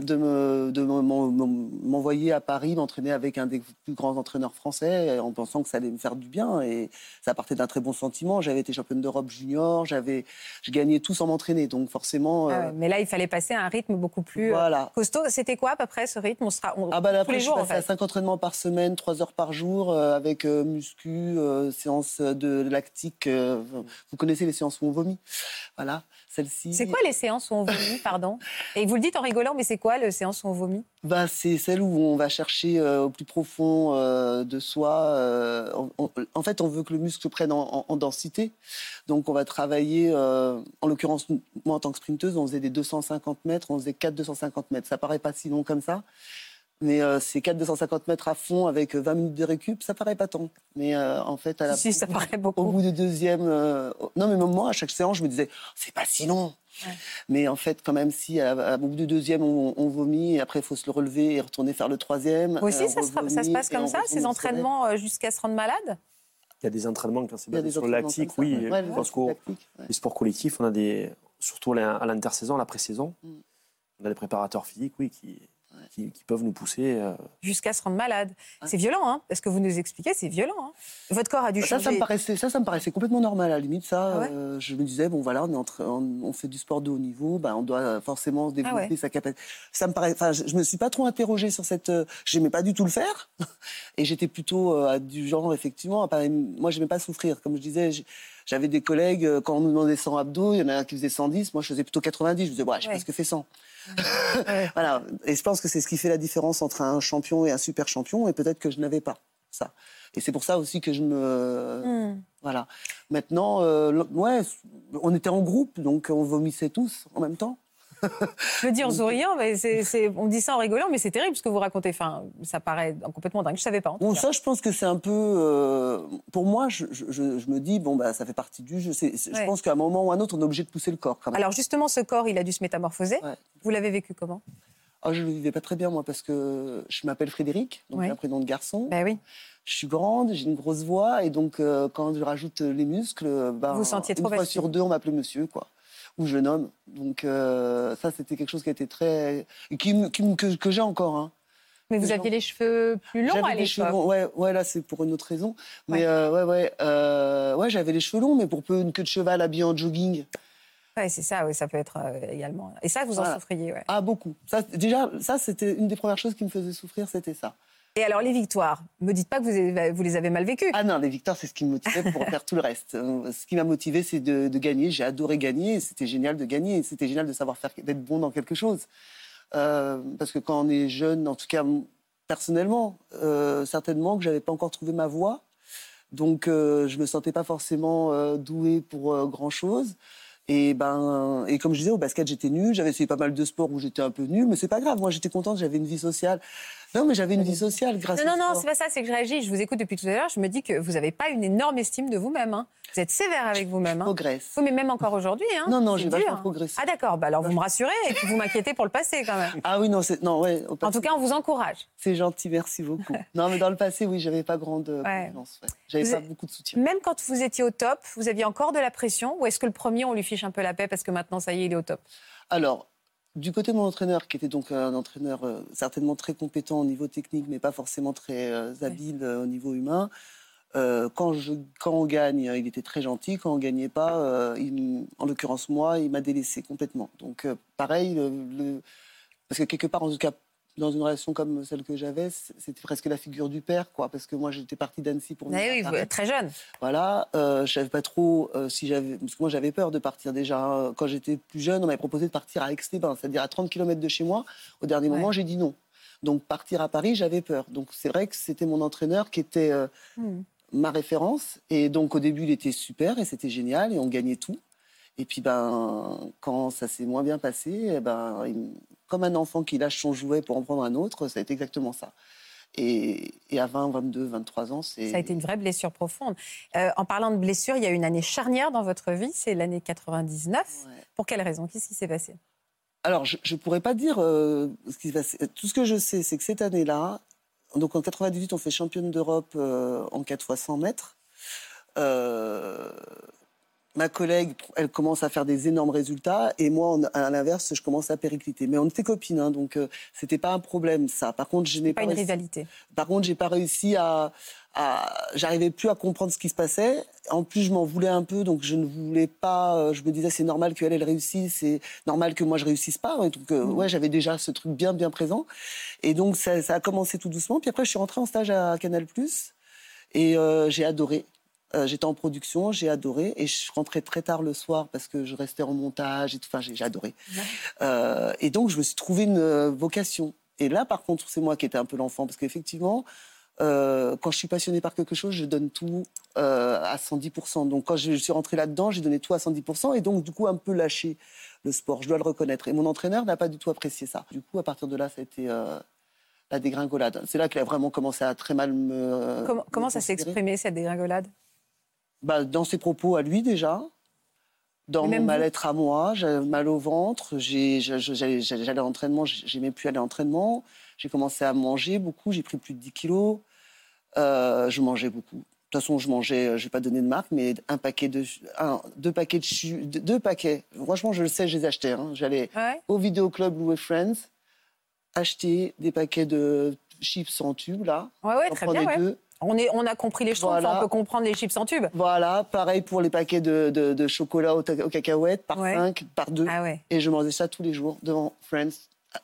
de, me, de m'envoyer à Paris, m'entraîner avec un des plus grands entraîneurs français, en pensant que ça allait me faire du bien. Et ça partait d'un très bon sentiment. J'avais été championne d'Europe junior. J'avais, je gagnais tout sans m'entraîner. Donc forcément. Euh... Euh, mais là, il fallait passer à un rythme beaucoup plus voilà. costaud. C'était quoi à peu près ce rythme? On sera On, ah bah là, après, je jours, passe en fait. à cinq entraînements par semaine, trois heures par jour, euh, avec euh, muscu, euh, séance de lactique. Euh, vous connaissez les séances où on vomit. Voilà, celle-ci. C'est quoi les séances où on vomit, pardon? Et vous le dites en rigolant, mais c'est quoi les séances où on vomit? Bah, c'est celle où on va chercher euh, au plus profond euh, de soi. Euh, on, on, en fait, on veut que le muscle prenne en, en, en densité. Donc, on va travailler, euh, en l'occurrence, moi, en tant que sprinteuse, on faisait des deux cent cinquante mètres, on faisait quatre deux cent cinquante mètres. Ça paraît pas si long comme ça. Mais euh, c'est quatre deux cent cinquante mètres à fond avec vingt minutes de récup, ça paraît pas tant. Mais euh, en fait, à la si, ça paraît beaucoup. Au bout de deuxième... Euh... Non, mais moi, à chaque séance, je me disais, c'est pas si long. Ouais. Mais en fait, quand même, si à, à, au bout du deuxième, on, on vomit, et après, il faut se le relever et retourner faire le troisième. Vous aussi, euh, ça, sera, ça se passe comme ça, ces entraînements euh, jusqu'à se rendre malade? Il y a des entraînements, quand c'est basé sur le lactique, oui. Ouais, ouais, parce qu'au les sports collectifs, on a des... Surtout à l'intersaison, à l'après-saison, mm. on a des préparateurs physiques, oui, qui... Qui, qui peuvent nous pousser... Euh... Jusqu'à se rendre malade. C'est violent, hein? Parce que vous nous expliquez, c'est violent. Hein? Votre corps a dû changer. Ça, ça me paraissait, ça, ça me paraissait complètement normal, à la limite. Ça, ah ouais euh, je me disais, bon, voilà, on, est entre, on, on fait du sport de haut niveau, bah, on doit forcément développer ah ouais. sa capacité. Ça me paraît, enfin, je, je me suis pas trop interrogée sur cette... Euh, j'aimais pas du tout le faire. Et j'étais plutôt euh, du genre, effectivement, à pas, moi, j'aimais pas souffrir. Comme je disais... J'avais des collègues, quand on nous demandait cent abdos, il y en a un qui faisait cent dix, moi je faisais plutôt quatre-vingt-dix, je me disais, ouais, je ouais. presque fais cent. Ouais. Voilà. Et je pense que c'est ce qui fait la différence entre un champion et un super champion, et peut-être que je n'avais pas ça. Et c'est pour ça aussi que je me... Mm. Voilà. Maintenant, euh, ouais, on était en groupe, donc on vomissait tous en même temps. Je le dis en souriant, mais c'est, c'est, on dit ça en rigolant, mais c'est terrible ce que vous racontez. Enfin, ça paraît complètement dingue. Je ne savais pas. En tout bon, cas. Ça, je pense que c'est un peu. Euh, pour moi, je, je, je me dis bon, bah, ça fait partie du jeu. C'est, ouais. Je pense qu'à un moment ou à un autre, on est obligé de pousser le corps. Quand même. Alors justement, ce corps, il a dû se métamorphoser. Ouais. Vous l'avez vécu comment? Oh, je le vivais pas très bien moi parce que je m'appelle Frédérique, donc j'ai ouais. un prénom de garçon. Ben oui. Je suis grande, j'ai une grosse voix et donc euh, quand je rajoute les muscles, ben, vous sentiez trop une fois facile. Sur deux, on m'appelait Monsieur, quoi. Ou jeune homme. Donc euh, ça, c'était quelque chose qui était très... Qui, qui, que, que j'ai encore. Hein. Mais vous aviez les cheveux plus longs à l'époque. Ouais, ouais, là, c'est pour une autre raison. Mais ouais, euh, ouais, ouais, euh, ouais, j'avais les cheveux longs, mais pour peu une queue de cheval habillée en jogging. Ouais, c'est ça, ouais, ça peut être euh, également. Et ça, vous en voilà. souffriez, ouais. Ah, beaucoup. Ça, déjà, ça, c'était une des premières choses qui me faisait souffrir, c'était ça. Et alors, les victoires, ne me dites pas que vous, avez, vous les avez mal vécues. Ah non, les victoires, c'est ce qui me motivait pour faire tout le reste. Ce qui m'a motivée, c'est de, de gagner. J'ai adoré gagner. C'était génial de gagner. C'était génial de savoir faire, d'être bon dans quelque chose. Euh, parce que quand on est jeune, en tout cas, personnellement, euh, certainement que je n'avais pas encore trouvé ma voie. Donc, euh, je ne me sentais pas forcément euh, douée pour euh, grand-chose. Et, ben, et comme je disais, au basket, j'étais nulle. J'avais essayé pas mal de sports où j'étais un peu nulle. Mais c'est pas grave. Moi, j'étais contente. J'avais une vie sociale. Non, mais j'avais une vie sociale grâce non, à ça. Non, non, non, c'est pas ça. C'est que je réagis. Je vous écoute depuis tout à l'heure. Je me dis que vous n'avez pas une énorme estime de vous-même. Hein. Vous êtes sévère avec vous-même. Je progresse. Hein. Oui, mais même encore aujourd'hui. Hein. Non, non, c'est j'ai dur, vachement hein. progressé. Ah d'accord. Bah, alors, vous me rassurez et puis vous m'inquiétez pour le passé quand même. Ah oui, non, c'est... non, ouais. En tout cas, on vous encourage. C'est gentil, merci beaucoup. Non, mais dans le passé, oui, j'avais pas grande ouais. confiance. Ouais. J'avais vous... pas beaucoup de soutien. Même quand vous étiez au top, vous aviez encore de la pression ou est-ce que le premier, on lui fiche un peu la paix parce que maintenant, ça y est, il est au top? Alors, du côté de mon entraîneur, qui était donc un entraîneur euh, certainement très compétent au niveau technique, mais pas forcément très euh, habile euh, au niveau humain, euh, quand, je, quand on gagne, il était très gentil. Quand on ne gagnait pas, euh, il, en l'occurrence moi, il m'a délaissé complètement. Donc euh, pareil, le, le... parce que quelque part, en tout cas, dans une relation comme celle que j'avais, c'était presque la figure du père, quoi, parce que moi, j'étais partie d'Annecy pour... Mais oui, très jeune. Voilà, euh, je savais pas trop euh, si j'avais... Parce que moi, j'avais peur de partir déjà. Quand j'étais plus jeune, on m'avait proposé de partir à Aix-les-Bains, c'est-à-dire à trente kilomètres de chez moi. Au dernier ouais. moment, j'ai dit non. Donc, partir à Paris, j'avais peur. Donc, c'est vrai que c'était mon entraîneur qui était euh, mmh. ma référence. Et donc, au début, il était super et c'était génial et on gagnait tout. Et puis, ben, quand ça s'est moins bien passé, ben... Il... Comme un enfant qui lâche son jouet pour en prendre un autre, ça a été exactement ça. Et, et à vingt, vingt-deux, vingt-trois ans, c'est... Ça a été une vraie blessure profonde. Euh, en parlant de blessure, il y a une année charnière dans votre vie, c'est l'année quatre-vingt-dix-neuf. Ouais. Pour quelle raison? Qu'est-ce qui s'est passé? Alors, je ne pourrais pas dire euh, ce qui se passe. Tout ce que je sais, c'est que cette année-là, donc en quatre-vingt-dix-huit, on fait championne d'Europe euh, en quatre fois cent mètres. Euh, ma collègue, elle commence à faire des énormes résultats et moi, on, à l'inverse, je commence à péricliter. Mais on était copines, hein, donc euh, c'était pas un problème, ça. Par contre, je n'ai pas, pas une réussi... rivalité. Par contre, j'ai pas réussi à... à... J'arrivais plus à comprendre ce qui se passait. En plus, je m'en voulais un peu, donc je ne voulais pas... Je me disais, c'est normal qu'elle, elle réussisse, c'est normal que moi, je réussisse pas. Et donc, euh, mmh. ouais, j'avais déjà ce truc bien, bien présent. Et donc, ça, ça a commencé tout doucement. Puis après, je suis rentrée en stage à Canal+, et euh, j'ai adoré. Euh, j'étais en production, j'ai adoré, et je rentrais très tard le soir parce que je restais en montage, et tout, enfin, j'ai, j'ai adoré. Euh, et donc, je me suis trouvé une euh, vocation. Et là, par contre, c'est moi qui étais un peu l'enfant, parce qu'effectivement, euh, quand je suis passionnée par quelque chose, je donne tout euh, à cent dix pour cent. Donc, quand je, je suis rentrée là-dedans, j'ai donné tout à cent dix pour cent, et donc, du coup, un peu lâché le sport, je dois le reconnaître. Et mon entraîneur n'a pas du tout apprécié ça. Du coup, à partir de là, ça a été... Euh, la dégringolade. C'est là qu'il a vraiment commencé à très mal me... Comment, me comment ça s'est exprimé, cette dégringolade? Bah, dans ses propos à lui, déjà. Dans mon mal-être à moi, j'avais mal au ventre. J'ai, j'allais, j'allais à l'entraînement, j'aimais plus aller à l'entraînement. J'ai commencé à manger beaucoup, j'ai pris plus de dix kilos. Euh, je mangeais beaucoup. De toute façon, je mangeais, je vais pas donner de marque, mais un paquet de... Un, deux paquets de... Deux, deux paquets. Franchement, je le sais, je les achetais. Hein. J'allais ouais. au vidéoclub Louis Friends, acheter des paquets de chips en tube, là. Oui, oui, très bien, ouais. On, est, on a compris les choses, voilà. On peut comprendre les chips en tube. Voilà, pareil pour les paquets de, de, de chocolat aux, ta- aux cacahuètes, par ouais. cinq, par deux. Ah ouais. Et je mangeais ça tous les jours, devant Friends,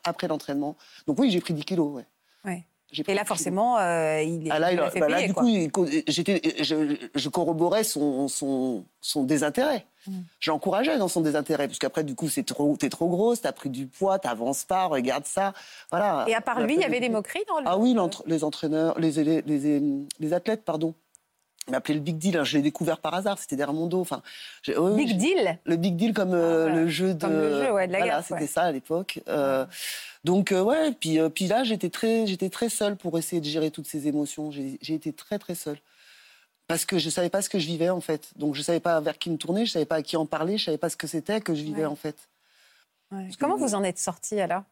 après l'entraînement. Donc oui, j'ai pris dix kilos, ouais. Ouais. Et là, forcément, euh, il est ah là, il a fait bah payer, là, du quoi. Coup, il, j'étais, je, je corroborais son, son, son désintérêt. Mmh. Je l'encourageais dans son désintérêt, parce qu'après, du coup, c'est trop, t'es trop grosse, t'as pris du poids, t'avances pas, regarde ça. Voilà. Et à part lui, il y avait des moqueries dans le... Ah oui, les entraîneurs, les, les, les, les athlètes, pardon. Il m'appelait le Big Deal, hein, je l'ai découvert par hasard, c'était derrière mon dos. Enfin, j'ai, oh, Big j'ai, Deal Le Big Deal comme euh, ah, voilà. le jeu de... Comme le jeu, ouais, de la voilà, guerre. C'était ouais. ça à l'époque. Euh, ouais. Donc, euh, ouais, puis, euh, puis là, j'étais très, j'étais très seule pour essayer de gérer toutes ces émotions. J'ai, j'ai été très, très seule. Parce que je ne savais pas ce que je vivais, en fait. Donc, je ne savais pas vers qui me tourner, je ne savais pas à qui en parler, je ne savais pas ce que c'était que je vivais, ouais. en fait. Ouais. Comment que, vous en êtes sortie, alors ?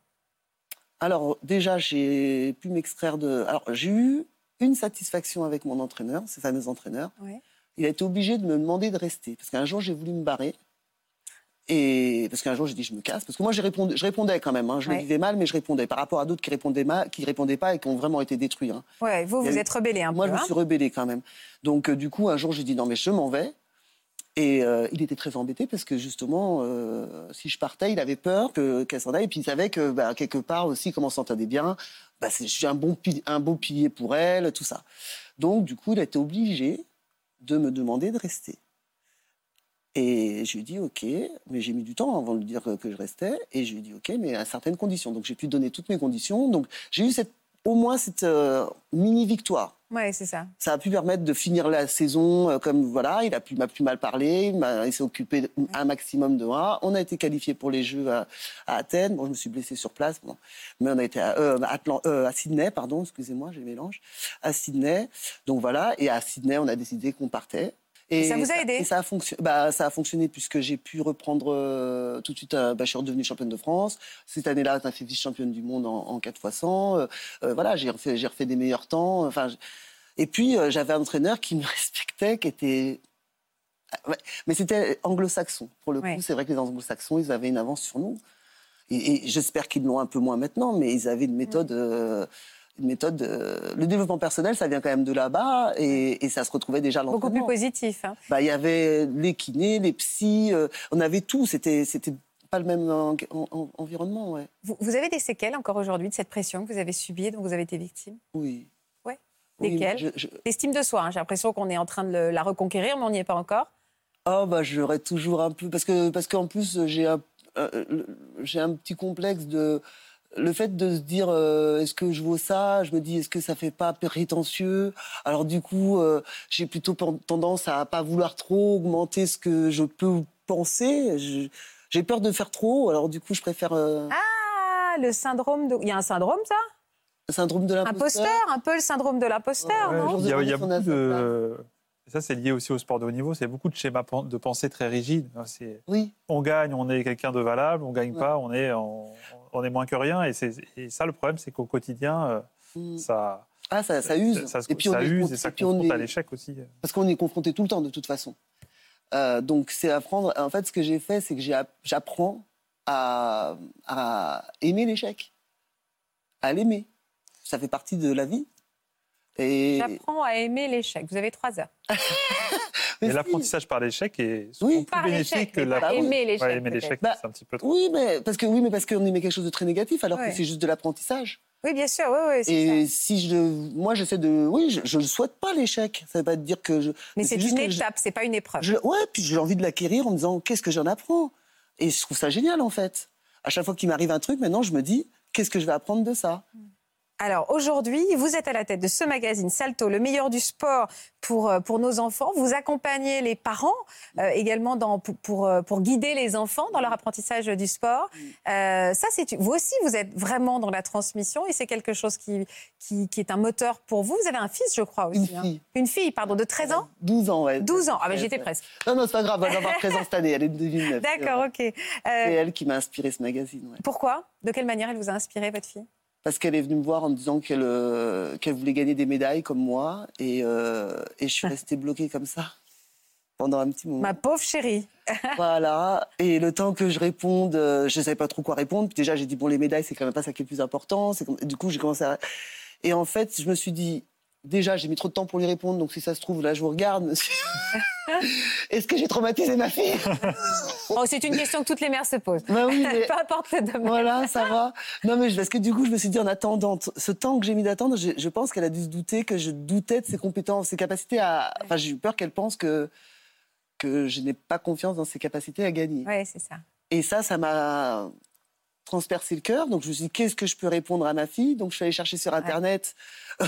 Alors, déjà, j'ai pu m'extraire de... Alors, j'ai eu... une satisfaction avec mon entraîneur, ce fameux entraîneur. Ouais. Il a été obligé de me demander de rester. Parce qu'un jour, j'ai voulu me barrer. Et parce qu'un jour, j'ai dit, je me casse. Parce que moi, j'ai répondu, je répondais quand même. Hein. Je ouais. le vivais mal, mais je répondais. Par rapport à d'autres qui répondaient mal, qui répondaient pas et qui ont vraiment été détruits. Hein. Ouais, vous, vous eu... êtes rebellée un peu. Moi, je hein. me suis rebellée quand même. Donc, euh, du coup, un jour, j'ai dit, non, mais je m'en vais. Et euh, il était très embêté parce que, justement, euh, si je partais, il avait peur que, qu'elle s'en aille. Et puis, il savait que, bah, quelque part aussi, comment s'entendait bien. Bah, c'est, je suis un bon pilier, un beau pilier pour elle, tout ça. Donc, du coup, il a été obligé de me demander de rester. Et je lui ai dit, OK, mais j'ai mis du temps avant de lui dire que je restais. Et je lui ai dit, OK, mais à certaines conditions. Donc, j'ai pu donner toutes mes conditions. Donc, j'ai eu cette, au moins cette euh, mini-victoire. Oui, c'est ça. Ça a pu permettre de finir la saison euh, comme, voilà, il a pu, m'a plus mal parlé, il, m'a, il s'est occupé de, ouais. un maximum de moi. On a été qualifiés pour les Jeux à, à Athènes. Bon, je me suis blessée sur place, bon. Mais on a été à, euh, Atlant, euh, à Sydney, pardon, excusez-moi, j'ai mélange. À Sydney, donc voilà. Et à Sydney, on a décidé qu'on partait. Et, et ça vous a aidé? Et ça a fonctionné. Bah, ça a fonctionné puisque j'ai pu reprendre euh, tout de suite. Euh, bah, je suis redevenue championne de France. Cette année-là, tu as fait vice-championne du monde en, en quatre fois cent. Euh, euh, voilà, j'ai refait, j'ai refait des meilleurs temps. Enfin, j... et puis euh, j'avais un entraîneur qui me respectait, qui était. Ouais. Mais c'était anglo-saxon. Pour le coup, ouais. c'est vrai que les anglo-saxons, ils avaient une avance sur nous. Et, et j'espère qu'ils l'ont un peu moins maintenant, mais ils avaient une méthode. Euh... Une méthode, euh, le développement personnel, ça vient quand même de là-bas et, et ça se retrouvait déjà à l'entraînement. Beaucoup plus positif. Hein. Bah, y avait les kinés, les psys, euh, on avait tout. C'était, c'était pas le même en, en, environnement. Ouais. Vous, vous avez des séquelles encore aujourd'hui de cette pression que vous avez subie, dont vous avez été victime ? Oui. Ouais. Lesquelles ? Oui, je, je... L'estime de soi. Hein. J'ai l'impression qu'on est en train de le, la reconquérir, mais on n'y est pas encore. Ah bah, j'aurais toujours un peu, parce que parce qu'en plus j'ai un, euh, j'ai un petit complexe de. Le fait de se dire euh, est-ce que je vaux ça, je me dis est-ce que ça fait pas prétentieux. Alors du coup, euh, j'ai plutôt tendance à pas vouloir trop augmenter ce que je peux penser. Je, j'ai peur de faire trop, alors du coup, je préfère. Euh... Ah, le syndrome de. Il y a un syndrome, ça ? Le syndrome de l'imposteur. Imposteur, un peu le syndrome de l'imposteur, ouais, non ? Il y a, y a beaucoup de. Ça, c'est lié aussi au sport de haut niveau. C'est beaucoup de schémas de pensée très rigides. C'est, oui. On gagne, on est quelqu'un de valable. On ne gagne ouais. pas, on est, on, on est moins que rien. Et, c'est, et ça, le problème, c'est qu'au quotidien, mm. ça... Ah, ça, ça use. Ça, ça, et puis on ça est, use et ça puis confronte on est, à l'échec aussi. Parce qu'on est confronté tout le temps, de toute façon. Euh, donc, c'est apprendre... En fait, ce que j'ai fait, c'est que j'ai, j'apprends à, à aimer l'échec. À l'aimer. Ça fait partie de la vie. Et... J'apprends à aimer l'échec. Vous avez trois heures. Et si. L'apprentissage par l'échec est souvent oui, plus bénéfique que l'apprentissage. Aimer l'échec, ouais, aimer l'échec bah, c'est un petit peu trop. Oui, mais parce que, oui, mais parce qu'on aimait quelque chose de très négatif, alors ouais. que c'est juste de l'apprentissage. Oui, bien sûr. Oui, oui, c'est et ça. Si je, moi, j'essaie de... Oui, je ne souhaite pas l'échec. Ça ne veut pas dire que je... Mais c'est, c'est une étape, je, c'est pas une épreuve. Je, ouais, puis j'ai envie de l'acquérir en me disant, qu'est-ce que j'en apprends ? Et je trouve ça génial, en fait. À chaque fois qu'il m'arrive un truc, maintenant, je me dis, qu'est-ce que je vais apprendre de ça ? Alors aujourd'hui, vous êtes à la tête de ce magazine Salto, le meilleur du sport pour, pour nos enfants. Vous accompagnez les parents euh, également dans, pour, pour, pour guider les enfants dans leur apprentissage du sport. Euh, ça, c'est, vous aussi, vous êtes vraiment dans la transmission et c'est quelque chose qui, qui, qui est un moteur pour vous. Vous avez un fils, je crois, aussi. Une fille. Hein. Une fille, pardon, de treize ans douze ans, ouais. douze ans, ah ben j'étais presque. Non, non, c'est pas grave, elle va avoir treize ans cette année, elle est de deux mille neuf. D'accord, ouais. OK. Euh... C'est elle qui m'a inspiré ce magazine. Ouais. Pourquoi ? De quelle manière elle vous a inspiré, votre fille ? Parce qu'elle est venue me voir en me disant qu'elle, euh, qu'elle voulait gagner des médailles comme moi. Et, euh, et je suis restée bloquée comme ça pendant un petit moment. Ma pauvre chérie. Voilà. Et le temps que je réponde, euh, je ne savais pas trop quoi répondre. Puis déjà, j'ai dit, bon, les médailles, c'est quand même pas ça qui est le plus important. C'est comme... Du coup, j'ai commencé à... Et en fait, je me suis dit, déjà, j'ai mis trop de temps pour lui répondre. Donc, si ça se trouve, là, je vous regarde, monsieur. Est-ce que j'ai traumatisé ma fille ? Oh, c'est une question que toutes les mères se posent. Bah oui, mais... Peu importe le domaine. Voilà, ça va. Non, mais parce que du coup, je me suis dit, en attendant, ce temps que j'ai mis d'attendre, je, je pense qu'elle a dû se douter que je doutais de ses compétences, ses capacités à... Enfin, j'ai eu peur qu'elle pense que, que je n'ai pas confiance dans ses capacités à gagner. Oui, c'est ça. Et ça, ça m'a transpercé le cœur. Donc, je me suis dit, qu'est-ce que je peux répondre à ma fille ? Donc, je suis allée chercher sur Internet ouais.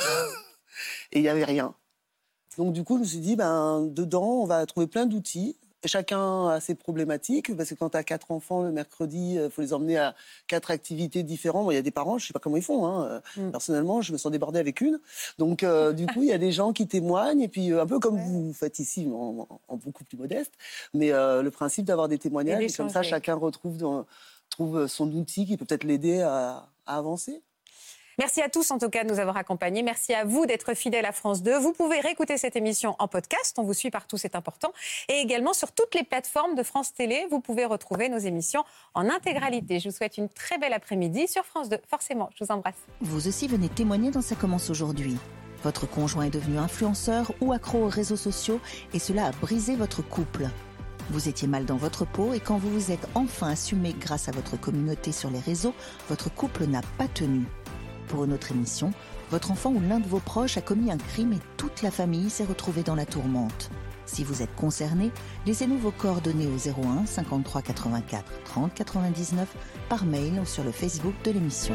et il n'y avait rien. Donc, du coup, je me suis dit, ben, dedans, on va trouver plein d'outils. Chacun a ses problématiques, parce que quand tu as quatre enfants, le mercredi, il faut les emmener à quatre activités différentes. Bon, il y a des parents, je ne sais pas comment ils font. Hein. Mm. Personnellement, je me sens débordée avec une. Donc, euh, du coup, il y a des gens qui témoignent. Et puis, euh, un peu comme ouais. vous faites ici, en, en beaucoup plus modeste. Mais euh, le principe d'avoir des témoignages, et comme ça, chacun retrouve dans, trouve son outil qui peut peut-être l'aider à, à avancer. Merci à tous, en tout cas, de nous avoir accompagnés. Merci à vous d'être fidèles à France deux. Vous pouvez réécouter cette émission en podcast. On vous suit partout, c'est important. Et également sur toutes les plateformes de France Télé, vous pouvez retrouver nos émissions en intégralité. Je vous souhaite une très belle après-midi sur France deux. Forcément, je vous embrasse. Vous aussi venez témoigner dans Ça commence aujourd'hui. Votre conjoint est devenu influenceur ou accro aux réseaux sociaux et cela a brisé votre couple. Vous étiez mal dans votre peau et quand vous vous êtes enfin assumé grâce à votre communauté sur les réseaux, votre couple n'a pas tenu. Pour une autre émission, votre enfant ou l'un de vos proches a commis un crime et toute la famille s'est retrouvée dans la tourmente. Si vous êtes concerné, laissez-nous vos coordonnées au zéro un cinquante-trois quatre-vingt-quatre trente quatre-vingt-dix-neuf par mail ou sur le Facebook de l'émission.